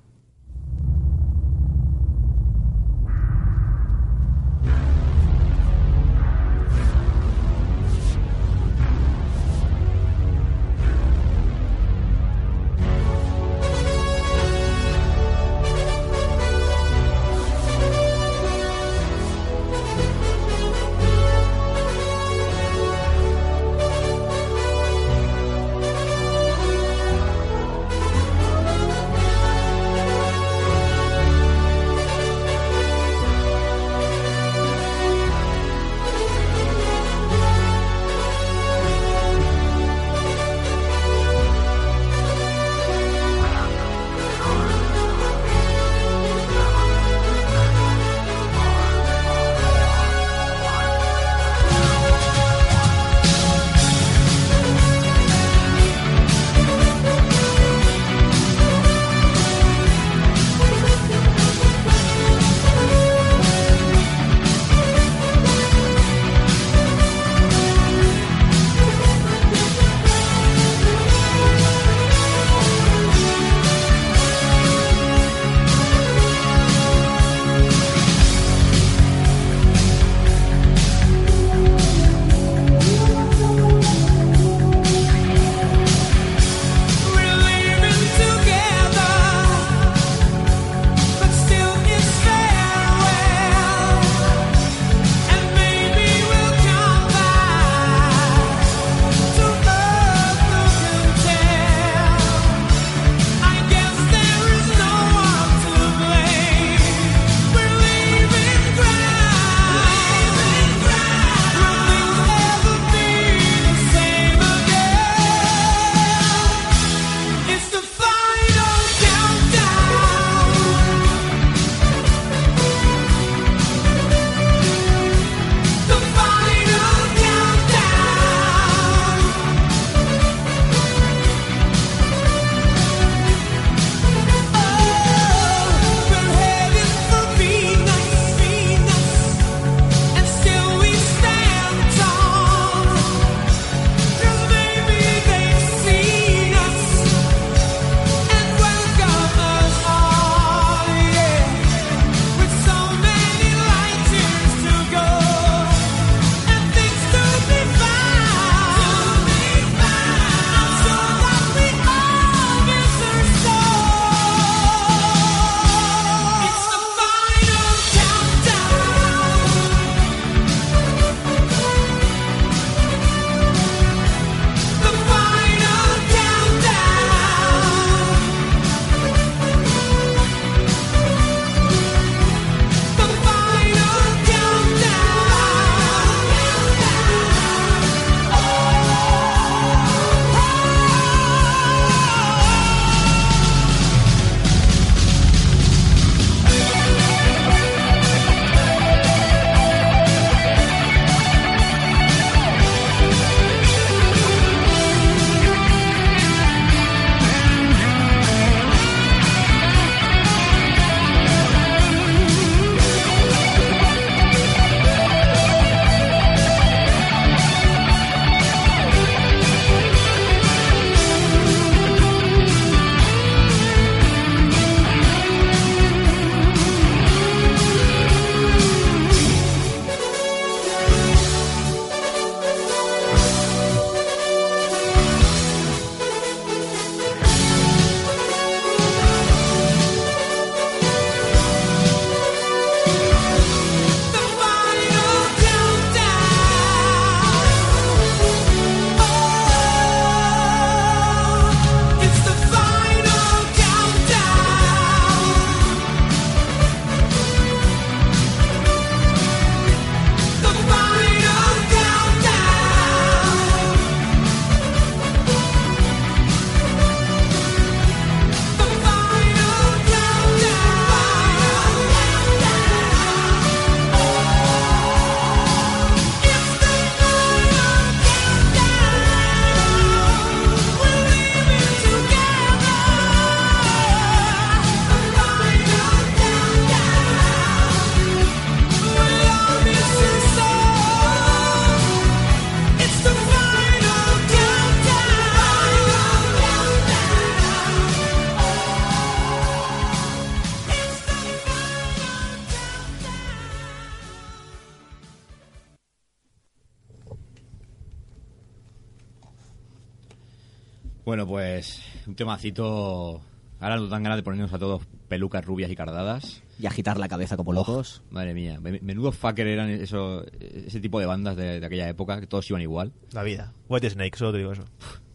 Bueno, pues un temacito. Ahora nos dan ganas de ponernos a todos pelucas rubias y cardadas. Y agitar la cabeza como locos. Oh, madre mía, menudo fucker eran eso, ese tipo de bandas de, de aquella época, que todos iban igual. La vida. White Snake, solo te digo eso.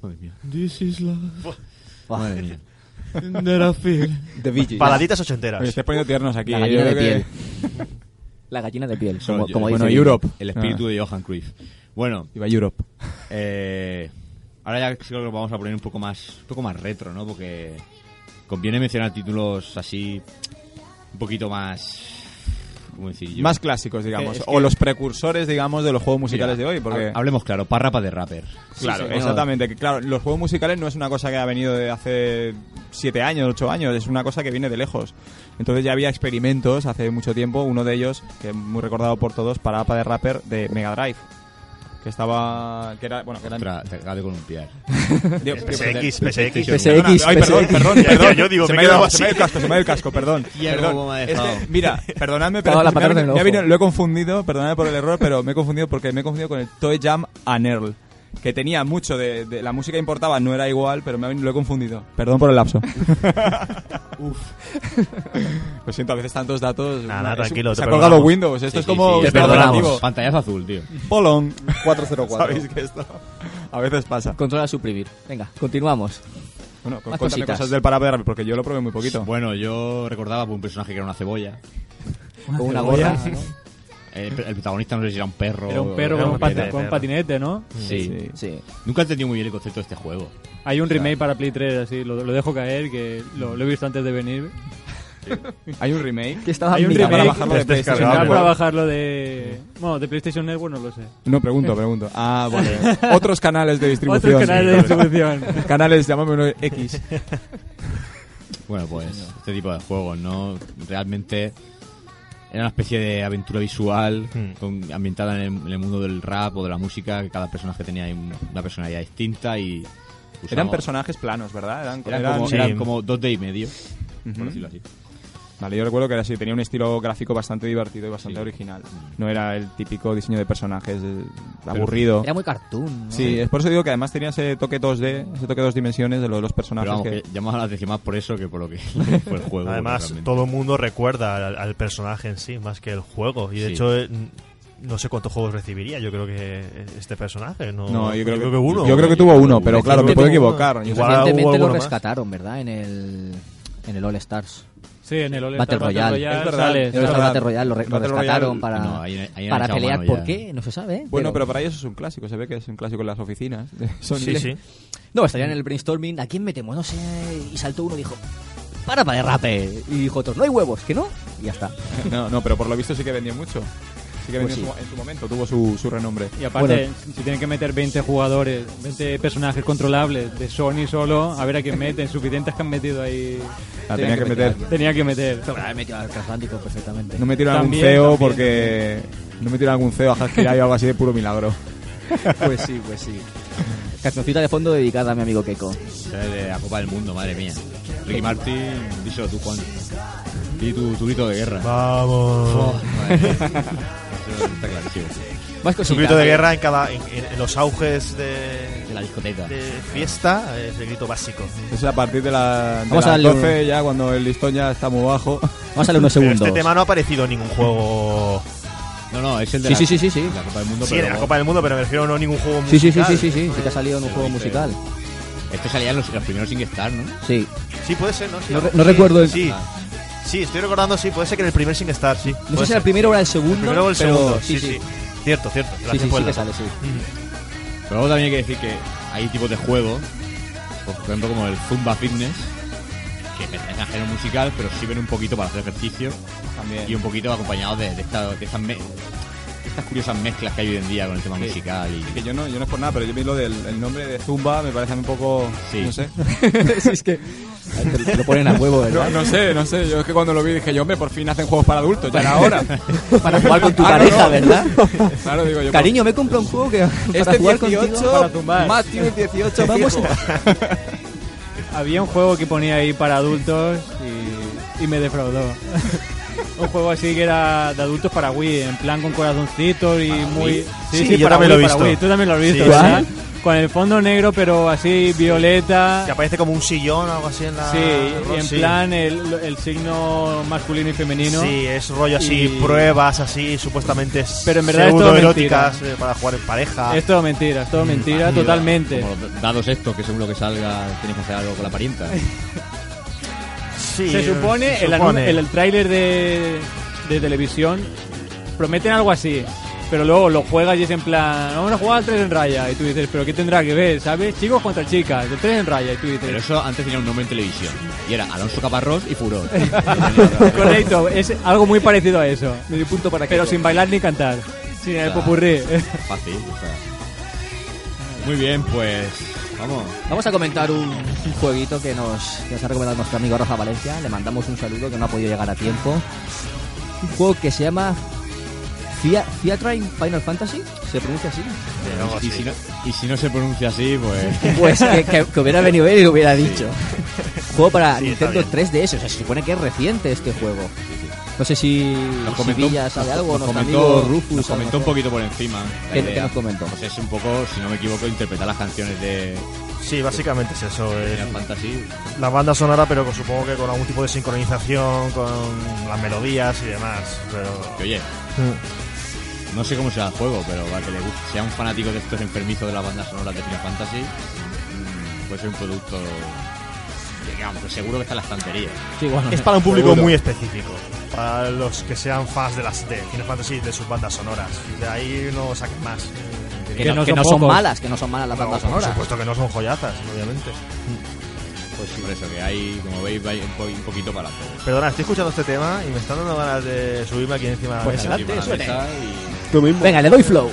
Madre mía. This is love. Madre mía. Paladitas ochenteras. Me estás poniendo tiernos aquí. La gallina de piel. La gallina de piel. Como, como bueno, dice Europe. El espíritu ah. de Johan Cruyff. Bueno. Iba Europe. Eh, ahora ya creo que lo vamos a poner un poco más, un poco más retro, ¿no? Porque conviene mencionar títulos así un poquito más... ¿Cómo decir yo? Más clásicos, digamos. Es que... O los precursores, digamos, de los juegos musicales Mira, de hoy. Porque... Hablemos claro, PaRappa the Rapper. Claro, sí, sí, exactamente. Que, claro, los juegos musicales no es una cosa que ha venido de hace siete años, ocho años. Es una cosa que viene de lejos. Entonces ya había experimentos hace mucho tiempo. Uno de ellos, que es muy recordado por todos, PaRappa the Rapper de Mega Drive. Que estaba... Que era... Bueno, que era... Ostras, te acabo de columpiar. P S X, P S X. Ay, perdón, perdón, perdón. Yo digo, se me he quedado así. Se me ha ido el casco, se me ha ido el casco, perdón. Perdón. Me ha dejado. Este, mira, perdonadme, pero la me, me, me vino, lo he confundido, perdonadme por el error, pero me he confundido porque me he confundido con el Toe Jam and Earl, que tenía mucho de, de... La música importaba, no era igual, pero me ha venido, lo he confundido. Perdón por el lapso. Uf. Lo siento, a veces tantos datos. Nada, nah, tranquilo. Se ha colgado Windows. Esto sí, es como... Sí, sí, perdonamos. Pantallazo azul, tío. Polón. cuatro cero cuatro. ¿Sabéis que esto a veces pasa? Controlar, suprimir. Venga, continuamos. Bueno, con, cuéntame cositas. Cosas del PaRappa, porque yo lo probé muy poquito. Bueno, yo recordaba por un personaje que era una cebolla. Una, una gorra, ¿no? El, el protagonista no sé si era un perro. Era un perro, o, con, un patinete, con un patinete, ¿no? Sí. Sí. sí. Nunca he entendido muy bien el concepto de este juego. Hay un o sea, remake para Play tres, así, lo, lo dejo caer, que lo, lo he visto antes de venir. Sí. ¿Hay un remake? Que estaba Hay un remake para bajarlo de PlayStation Network. Para bajarlo de... Bueno, de PlayStation Network no lo sé. No, pregunto, pregunto. Ah, vale. Otros canales de distribución. Otros canales de distribución. Canales, llámame X. Bueno, pues, este tipo de juegos, ¿no? Realmente... Era una especie de aventura visual hmm. con, ambientada en el, en el mundo del rap o de la música, que cada personaje tenía una personalidad distinta y... Usamos. Eran personajes planos, ¿verdad? Eran, eran, eran, como, sí. eran como dos D y medio, uh-huh. por decirlo así. Vale, yo recuerdo que era así, tenía un estilo gráfico bastante divertido y bastante sí. original. No era el típico diseño de personajes aburrido. Pero era muy cartoon, ¿no? Sí, es por eso digo que además tenía ese toque dos D, ese toque dos dimensiones de los, los personajes. Pero vamos, que... que llamaba la atención más por eso que por lo que fue el juego. Además, todo el mundo recuerda al, al personaje en sí, más que el juego. Y de sí. hecho... No sé cuántos juegos recibiría, yo creo que este personaje. No, no yo, creo yo creo que uno. Yo creo que tuvo uno, pero claro, me puedo equivocar. Recientemente lo rescataron, ¿verdad? En el, en el All Stars. Sí, en el All Stars. Battle Royale. Es verdad. En el Battle Royale lo rescataron para pelear. ¿Por qué? No se sabe. Bueno, pero para ellos es un clásico. Se ve que es un clásico en las oficinas. Sí, sí. No, estaría en el brainstorming. ¿A quién metemos? No sé. Y saltó uno y dijo... ¡PaRappa the Rapper! Y dijo otro, no hay huevos, ¿que no? Y ya está. No, no, pero por lo visto sí que vendió mucho. Sí que pues sí. en, su, en su momento tuvo su, su renombre. Y aparte, bueno, si tienen que meter veinte jugadores, veinte personajes controlables de Sony solo, a ver a quién meten, suficientes que han metido ahí. Ah, tenía, tenía que, que meter. meter. Tenía que meter. He metido al Casántico perfectamente. No me tiro algún C E O porque... También. No me tiro algún C E O a Haskiray o algo así de puro milagro. Pues sí, pues sí. Cancioncita de fondo dedicada a mi amigo Keiko. De la Copa del Mundo, madre mía. Ricky Martin, díselo tú, Juan. Y tu, tu grito de guerra. ¡Vamos! Oh, está clarísimo. Más cosita, su grito de guerra en cada en, en los auges de, de la discoteca de fiesta es el grito básico. Es a partir de, la, de las doce un... ya cuando el listón ya está muy bajo. Vamos a darle unos segundos. Pero este tema no ha aparecido en ningún juego. No, no, es el de sí, la, sí, sí, sí, sí. la Copa del Mundo. Sí, pero... de la Copa del Mundo, pero me refiero no a ningún juego musical. Sí, sí, sí, sí, sí, sí, sí que ha salido en un sí, juego musical. Este salía en los, los primeros SingStar, ¿no? Sí. Sí, puede ser, ¿no? Sí, no, no, no recuerdo el... Sí. Ah. Sí, estoy recordando, sí, puede ser que en el primer SingStar, sí. No sé si era el primero o era el segundo. El primero o el pero... segundo, sí, sí, sí. Cierto, cierto. Sí, sí, sí que sale, sí. Mm. Pero luego también hay que decir que hay tipos de juegos, por ejemplo, como el Zumba Fitness, que pertenece a género musical, pero sirven un poquito para hacer ejercicio. También. Y un poquito acompañados de, de, esta, de estas me- estas curiosas mezclas que hay hoy en día con el tema sí. musical. Y... Que yo no, yo no es por nada, pero yo vi lo del el nombre de Zumba, me parece un poco... Sí. No sé. Sí, es que... Te lo ponen a huevo, ¿verdad? No, no sé, no sé. Yo es que cuando lo vi dije yo, hombre, por fin hacen juegos para adultos, ya era hora. Para jugar con tu ah, pareja, no, ¿verdad? Claro, digo yo. Cariño, por... me compro un juego que para este jugar dieciocho, para tumbar. Más tiene dieciocho, vamos. Había un juego que ponía ahí para adultos y, y me defraudó. Un juego así que era de adultos para Wii, en plan con corazoncitos y muy... Sí, sí, sí, yo para también Wii, lo he visto. Tú también lo has visto, sí, ¿verdad? Sí. con el fondo negro, pero así violeta. Que aparece como un sillón o algo así en la... Sí, y en sí. plan el, el signo masculino y femenino. Sí, es rollo así, y... pruebas así, supuestamente pero en verdad pseudoeróticas eh, para jugar en pareja. Es todo mentira, es todo mentira, mm, totalmente. Como dados esto, que seguro que salga tienes que hacer algo con la parienta. Sí, se supone, se supone. El, el, el tráiler de, de televisión prometen algo así. Pero luego lo juegas y es en plan, vamos a jugar al tres en raya. Y tú dices, pero ¿qué tendrá que ver? ¿Sabes? Chicos contra chicas, el tres en raya. Y tú dices... Pero eso antes tenía un nombre en televisión. Y era Alonso Caparrós y Furor. Correcto, es algo muy parecido a eso. Medio punto para que... Pero sin bailar ni cantar. Sin el popurrí. Fácil. Está. Muy bien, pues... Vamos. Vamos a comentar un, un jueguito que nos, que nos ha recomendado nuestro amigo Roja Valencia. Le mandamos un saludo que no ha podido llegar a tiempo. Un juego que se llama... ¿Fiatrain Final Fantasy? ¿Se pronuncia así? No, y, sí. si no, y si no se pronuncia así, pues... Pues que, que, que hubiera venido él y lo hubiera dicho. Sí. Juego para sí, Nintendo tres D S, o sea, se supone que es reciente este juego. Sí, sí. No sé si Sevilla sabe algo, nos comentó, Rufus, nos comentó un poquito por encima. ¿Qué, ¿qué nos comentó? Pues es un poco, si no me equivoco, interpretar las canciones de... Sí, básicamente es eso. Final Fantasy. La banda sonora, pero supongo que con algún tipo de sincronización, con las melodías y demás. Pero... Que, oye... Mm. No sé cómo será el juego, pero para que le guste, sea un fanático de estos enfermizos de las bandas sonoras de Final Fantasy, puede ser un producto, digamos, que seguro que está en la estantería. Sí, bueno, es para un público seguro. Muy específico, para los que sean fans de las de Final Fantasy, de sus bandas sonoras. De ahí no saquen más. Que, que no, que no son, son malas, que no son malas las no, bandas por sonoras. Por supuesto que no son joyazas, obviamente. Pues sí. Por eso que hay, como veis, hay un poquito para hacer. Perdona, estoy escuchando este tema y me están dando ganas de subirme aquí encima pues de la mesa. Pues adelante, tú mismo. Venga, le doy flow.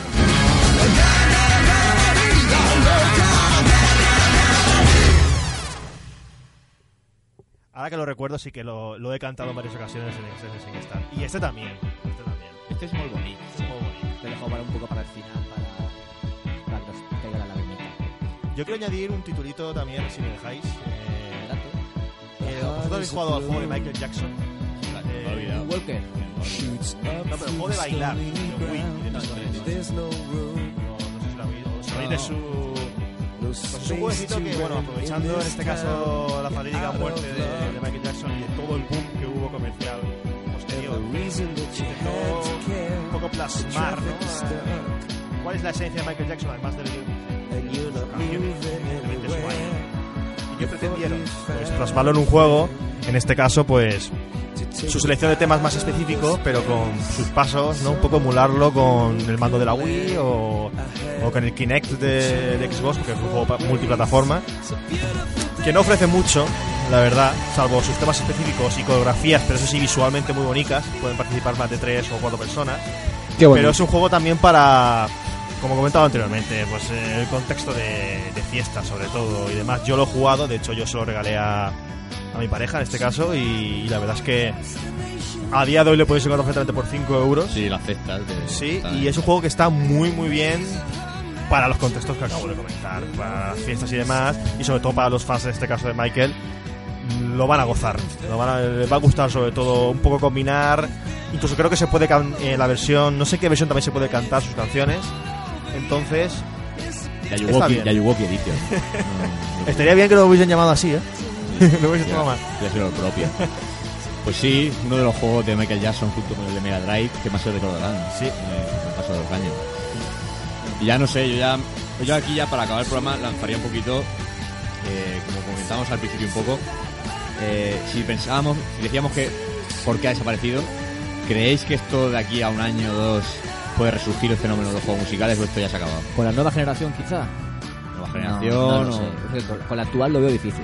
Ahora que lo recuerdo, sí que lo, lo he cantado en varias ocasiones en el SingStar. Y este también. Este también. Este es muy bonito. Este es muy bonito. Te dejo para un poco para el final, para, para que os caiga la lagrimita. Yo quiero añadir un titulito también, si me dejáis. ¿Vosotros habéis jugado al juego de Michael Jackson? Eh, Walker. No, pero el juego de bailar. De Wii. No, no sé si lo habéis oído. Sabéis de su... Pues es un jueguecito que, bueno, aprovechando en este caso la fatídica muerte de, de Michael Jackson y de todo el boom que hubo comercial posterior, intentó un poco plasmar, ¿no? ¿Cuál es la esencia de Michael Jackson, además de sus canciones, evidentemente su baile? ¿Qué pretendieron? Pues plasmarlo en un juego, en este caso, pues su selección de temas más específico, pero con sus pasos, ¿no? Un poco emularlo con el mando de la Wii o, o con el Kinect de, de Xbox, porque es un juego multiplataforma, que no ofrece mucho, la verdad, salvo sus temas específicos y coreografías, pero eso sí, visualmente muy bonitas, pueden participar más de tres o cuatro personas. Qué bueno. Pero es un juego también para... Como comentaba anteriormente, pues eh, el contexto de, de fiesta sobre todo y demás. Yo lo he jugado, de hecho yo se lo regalé a, a mi pareja en este caso, y, y la verdad es que a día de hoy le podéis encontrar perfectamente por cinco euros. Sí, la cesta. Sí, y es un juego que está muy muy bien para los contextos que acabo de comentar, para fiestas y demás, y sobre todo para los fans en este caso de Michael. Lo van a gozar, lo van a, les va a gustar sobre todo, un poco combinar, incluso creo que se puede, can- eh, la versión, no sé qué versión también se puede cantar sus canciones. Entonces, Yayuwoki, Yayuwoki Edition. No, no, estaría bien que lo hubiesen llamado así, ¿eh? Lo hubiesen llamado más. Ya es lo propio. Pues sí, uno de los juegos de Michael Jackson junto con el de Mega Drive que más se recordarán. Sí. Eh, el paso de los años. Y ya no sé, yo ya, yo aquí ya para acabar el programa lanzaría un poquito, eh, como comentábamos al principio un poco, eh, si pensábamos, si decíamos que por qué ha desaparecido, ¿creéis que esto de aquí a un año o dos puede resurgir el fenómeno de los juegos musicales o esto ya se ha acabado? Con la nueva generación, quizá. Nueva generación. No, no, no sé. Con la actual lo veo difícil.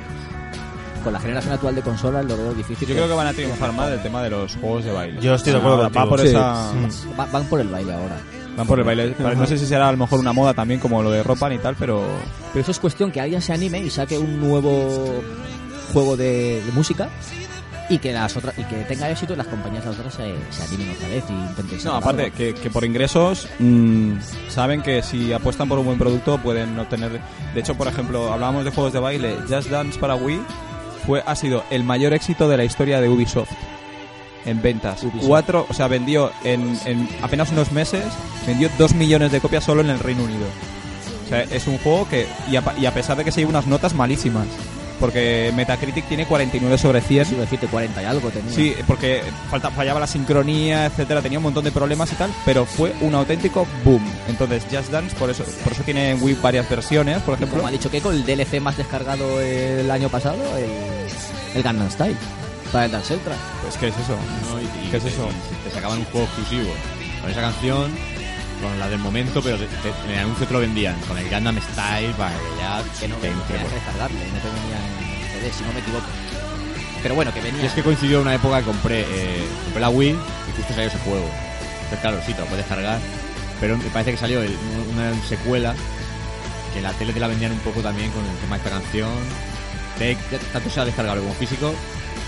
Con la generación actual de consolas lo veo difícil. Yo creo que van a triunfar más el tema de los juegos de baile. Yo estoy de acuerdo contigo. Va por esa... sí. Va, van por el baile ahora. Van por el baile. No sé si será a lo mejor una moda también como lo de Ropan y tal, pero... Pero eso es cuestión que alguien se anime y saque un nuevo juego de, de música. Y que las otras y que tenga éxito y las compañías las otras se, se animen otra vez y intenten... No, aparte, que, que por ingresos mmm, saben que si apuestan por un buen producto pueden obtener... De hecho, por ejemplo, hablábamos de juegos de baile. Just Dance para Wii fue ha sido el mayor éxito de la historia de Ubisoft en ventas. Ubisoft. Cuatro, o sea, vendió en, en apenas unos meses, vendió dos millones de copias solo en el Reino Unido. O sea, es un juego que, y a, y a pesar de que se lleva unas notas malísimas, porque Metacritic tiene cuarenta y nueve sobre cien. Sí, decirte cuarenta y algo tenía. Sí, porque falta, fallaba la sincronía, etcétera, tenía un montón de problemas y tal, pero fue un auténtico boom. Entonces, Just Dance, por eso por eso tiene en Wii varias versiones, por ejemplo. Como ha dicho Keiko, el D L C más descargado el año pasado, el, el Gangnam Style, para el Dance Central. Pues, ¿qué es eso? No, y, y, ¿Qué es eso? Te, te sacaban un juego exclusivo con esa canción, con la del momento, pero te, te, en el anuncio te lo vendían con el Gangnam Style para que ya que no te entre, pues. Descargarle, no te venía en C D, si no me equivoco. Pero bueno, que venía. Y es que coincidió una época que compré, eh, compré la Wii y justo salió ese juego. Entonces, claro, sí, te lo puedes descargar, pero me parece que salió el, una secuela que en la tele te la vendían un poco también con el tema de esta canción. Te, tanto sea descargable como físico,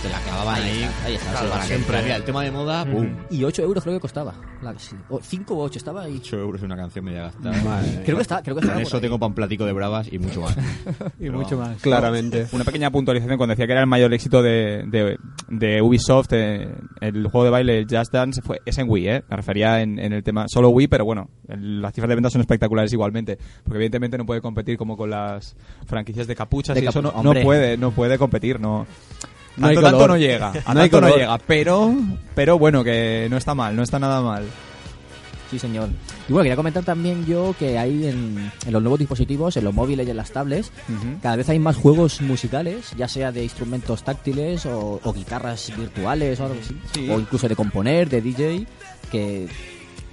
te la clavaban ahí. Ahí, ahí está, claro, para siempre. Mira, el tema de moda, mm. ¡Bum! Y ocho euros creo que costaba. cinco o ocho estaba ahí. ocho euros en una canción media gastada. Vale. Creo que está, creo que está. En eso ahí tengo pan platico de bravas y mucho más. y Pero mucho más. Claramente. Una pequeña puntualización cuando decía que era el mayor éxito de, de, de Ubisoft, eh, el juego de baile Just Dance, fue, es en Wii, ¿eh? Me refería en, en el tema solo Wii, pero bueno, el, las cifras de ventas son espectaculares igualmente, porque evidentemente no puede competir como con las franquicias de capuchas de y capu- eso no, no puede, no puede competir, no. No tanto, tanto no llega, a no tanto no llega, pero, pero bueno, que no está mal, no está nada mal. Sí, señor. Y bueno, quería comentar también yo que hay en, en los nuevos dispositivos, en los móviles y en las tablets, uh-huh. cada vez hay más juegos musicales, ya sea de instrumentos táctiles o, o guitarras virtuales o algo así, sí. o incluso de componer, de D J, que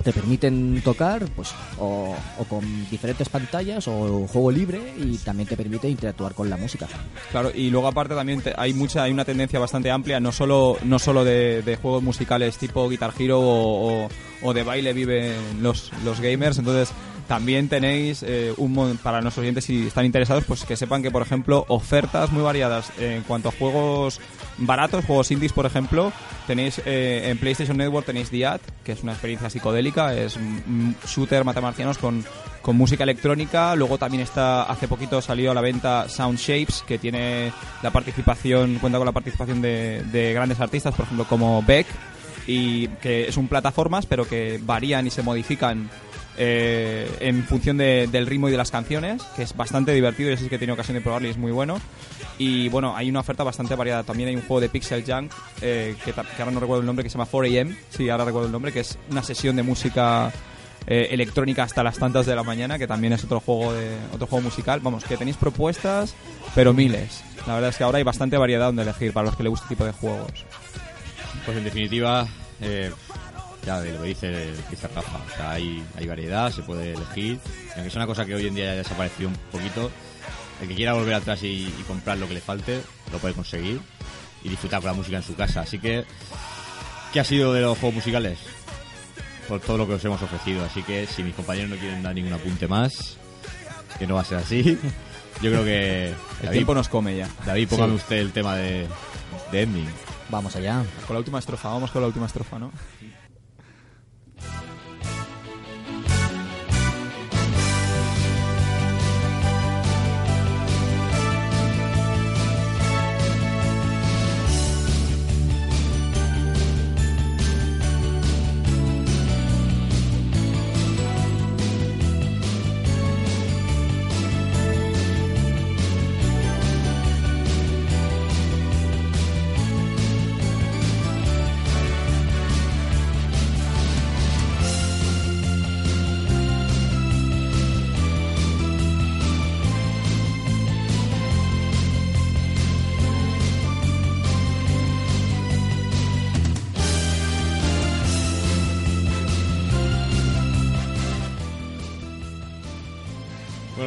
te permiten tocar pues o, o con diferentes pantallas o juego libre, y también te permite interactuar con la música. Claro, y luego aparte también te, hay mucha hay una tendencia bastante amplia, no solo no solo de, de juegos musicales tipo Guitar Hero o, o, o de baile viven los, los gamers, entonces también tenéis eh, un para nuestros oyentes si están interesados, pues que sepan que por ejemplo ofertas muy variadas en cuanto a juegos baratos, juegos indies por ejemplo, tenéis eh, en PlayStation Network tenéis The Ad, que es una experiencia psicodélica, es un shooter matamarcianos con, con música electrónica. Luego también está, hace poquito salió a la venta Sound Shapes, que tiene la participación, cuenta con la participación de, de grandes artistas, por ejemplo como Beck, y que es un plataformas pero que varían y se modifican Eh, en función de, del ritmo y de las canciones, que es bastante divertido. Yo sí que he tenido ocasión de probarlo y es muy bueno. Y bueno, hay una oferta bastante variada. También hay un juego de Pixel Junk eh, que, que ahora no recuerdo el nombre, que se llama cuatro a m. Sí, ahora recuerdo el nombre, que es una sesión de música eh, electrónica hasta las tantas de la mañana, que también es otro juego de otro juego musical. Vamos, que tenéis propuestas, pero miles. La verdad es que ahora hay bastante variedad donde elegir para los que les guste este tipo de juegos. Pues en definitiva... Eh... Ya lo dice el Cristian Rafa, o sea, hay, hay variedad, se puede elegir, aunque es una cosa que hoy en día ya ha desaparecido un poquito. El que quiera volver atrás y, y comprar lo que le falte, lo puede conseguir y disfrutar con la música en su casa. Así que, ¿qué ha sido de los juegos musicales? Por todo lo que os hemos ofrecido, así que si mis compañeros no quieren dar ningún apunte más, que no va a ser así, yo creo que... David, el tiempo nos come ya. David, póngame sí. usted el tema de, de ending. Vamos allá. Con la última estrofa, vamos con la última estrofa, ¿no?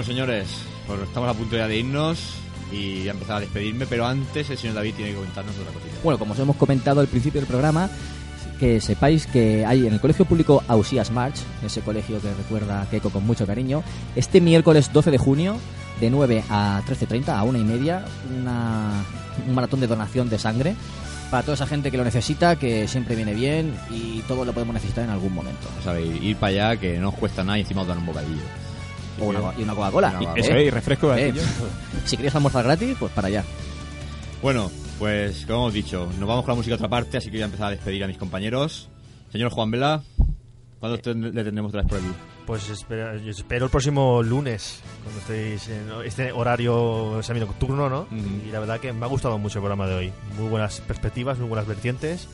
Señores, pues estamos a punto ya de irnos y ya empezar a despedirme, pero antes el señor David tiene que comentarnos otra cosita. Bueno, como os hemos comentado al principio del programa, que sepáis que hay en el Colegio Público Ausías March, ese colegio que recuerda a Keiko con mucho cariño, este miércoles doce de junio, de nueve a trece treinta, a una y media, una, un maratón de donación de sangre para toda esa gente que lo necesita, que siempre viene bien y todos lo podemos necesitar en algún momento. O sea, ir para allá, que no os cuesta nada y encima os dan un bocadillo. O una, y una Coca-Cola. Una Coca-Cola. Eso, ¿eh? Y refresco. ¿Eh? Si queréis almorzar gratis, pues para allá. Bueno, pues como hemos dicho, nos vamos con la música a otra parte, así que voy a empezar a despedir a mis compañeros. Señor Juan Vela, ¿cuándo eh. ten- le tendremos otra vez por aquí? Pues espero, espero el próximo lunes, cuando estéis en este horario seminocturno, ¿no? Mm-hmm. Y la verdad que me ha gustado mucho el programa de hoy. Muy buenas perspectivas, muy buenas vertientes,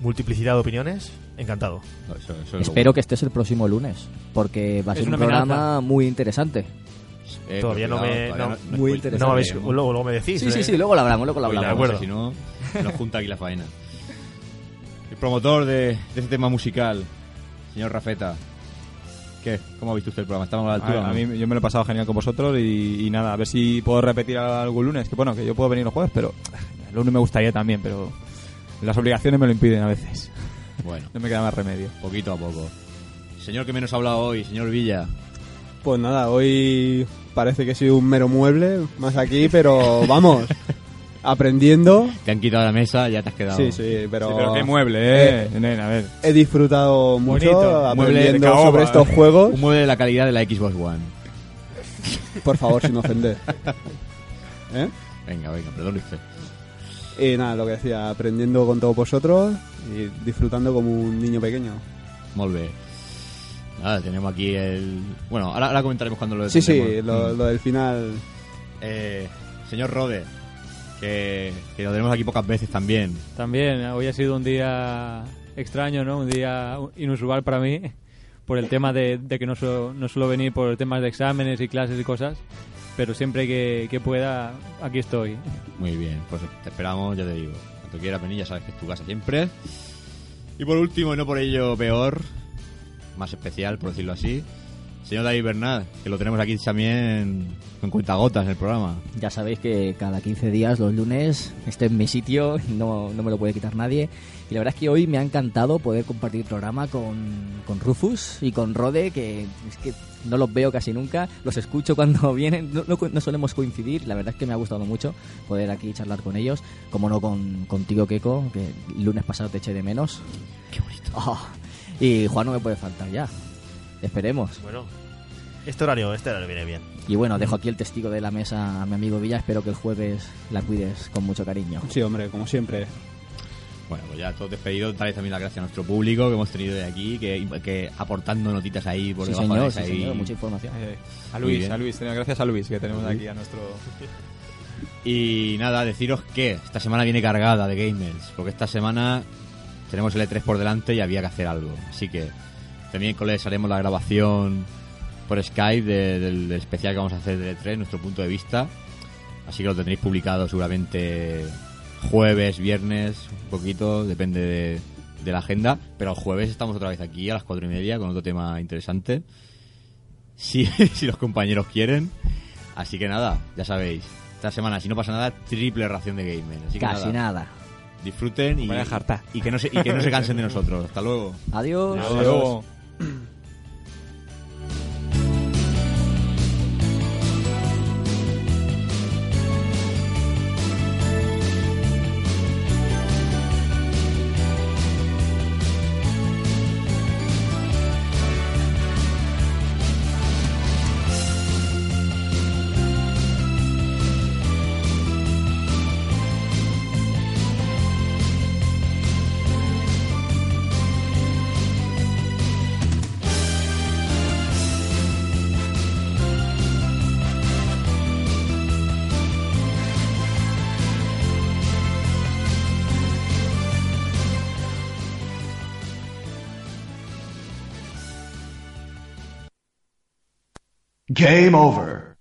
multiplicidad de opiniones. Encantado. Eso, eso es. Espero que estés el próximo lunes, porque va a ser un programa muy interesante. Eh, todavía no me todavía no, no, no muy interesante. No habéis, luego, luego me decís. Sí, sí, sí, luego lo hablamos, luego lo hablamos. De acuerdo. Si no, nos junta aquí la faena. El promotor de, de este tema musical, señor Rafeta. ¿Qué? ¿Cómo ha visto usted el programa? ¿Estamos a la altura? A, a mí, yo me lo he pasado genial con vosotros y, y nada, a ver si puedo repetir algún lunes. Que bueno, que yo puedo venir los jueves, pero el lunes me gustaría también, pero las obligaciones me lo impiden a veces. Bueno. No me queda más remedio. Poquito a poco. Señor que menos ha hablado hoy, señor Villa. Pues nada, hoy parece que he sido un mero mueble más aquí, pero vamos, aprendiendo. Te han quitado la mesa, ya te has quedado. Sí, sí, pero... Sí, pero qué mueble, eh, eh nena, a ver. He disfrutado mucho. Bonito. Aprendiendo caoba, sobre estos juegos. Un mueble de la calidad de la Xbox One. Por favor, sin ofender. ¿Eh? Venga, venga, perdón usted. Y nada, lo que decía, aprendiendo con todos vosotros y disfrutando como un niño pequeño. Muy bien. Ah, tenemos aquí el... Bueno, ahora, ahora comentaremos cuando lo detendemos. Sí, sí, lo, lo del final. Eh, señor Rode, que, que lo tenemos aquí pocas veces también. También, hoy ha sido un día extraño, ¿no? Un día inusual para mí, por el tema de, de que no suelo, no suelo venir por temas de exámenes y clases y cosas, pero siempre que, que pueda, aquí estoy. Muy bien, pues te esperamos, ya te digo. Cuando quieras venir, ya sabes que es tu casa siempre. Y por último, y no por ello peor... más especial, por decirlo así, señor David Bernal, que lo tenemos aquí también con cuentagotas en el programa. Ya sabéis que cada quince días, los lunes, este es mi sitio, no, no me lo puede quitar nadie. Y la verdad es que hoy me ha encantado poder compartir el programa con, con Rufus y con Rode, que es que no los veo casi nunca, los escucho cuando vienen, no, no, no solemos coincidir. La verdad es que me ha gustado mucho poder aquí charlar con ellos, como no con, contigo, Keiko, que el lunes pasado te eché de menos. ¡Qué bonito! Oh. Y Juan no me puede faltar ya. Esperemos. Bueno, este horario, este horario viene bien. Y bueno, dejo aquí el testigo de la mesa a mi amigo Villa. Espero que el jueves la cuides con mucho cariño. Sí, hombre, como siempre. Bueno, pues ya todos despedidos. Darles también las gracias a nuestro público que hemos tenido de aquí, que, que aportando notitas ahí por sí, debajo señor, de sí, ahí. Señor, mucha información. Eh, a Luis, a Luis. Gracias a Luis que tenemos aquí a nuestro... Y nada, deciros que esta semana viene cargada de gamers, porque esta semana... tenemos el E tres por delante y había que hacer algo. Así que también les haremos la grabación por Skype de, del, del especial que vamos a hacer del E tres, nuestro punto de vista. Así que lo tendréis publicado seguramente jueves, viernes, un poquito, depende de, de la agenda. Pero el jueves estamos otra vez aquí a las cuatro y media con otro tema interesante. Si, si los compañeros quieren. Así que nada, ya sabéis. Esta semana, si no pasa nada, triple ración de gamers. Así que Casi nada. nada. Disfruten y, y, que no se, y que no se cansen de nosotros. Hasta luego. Adiós. Adiós. Hasta luego. Game over.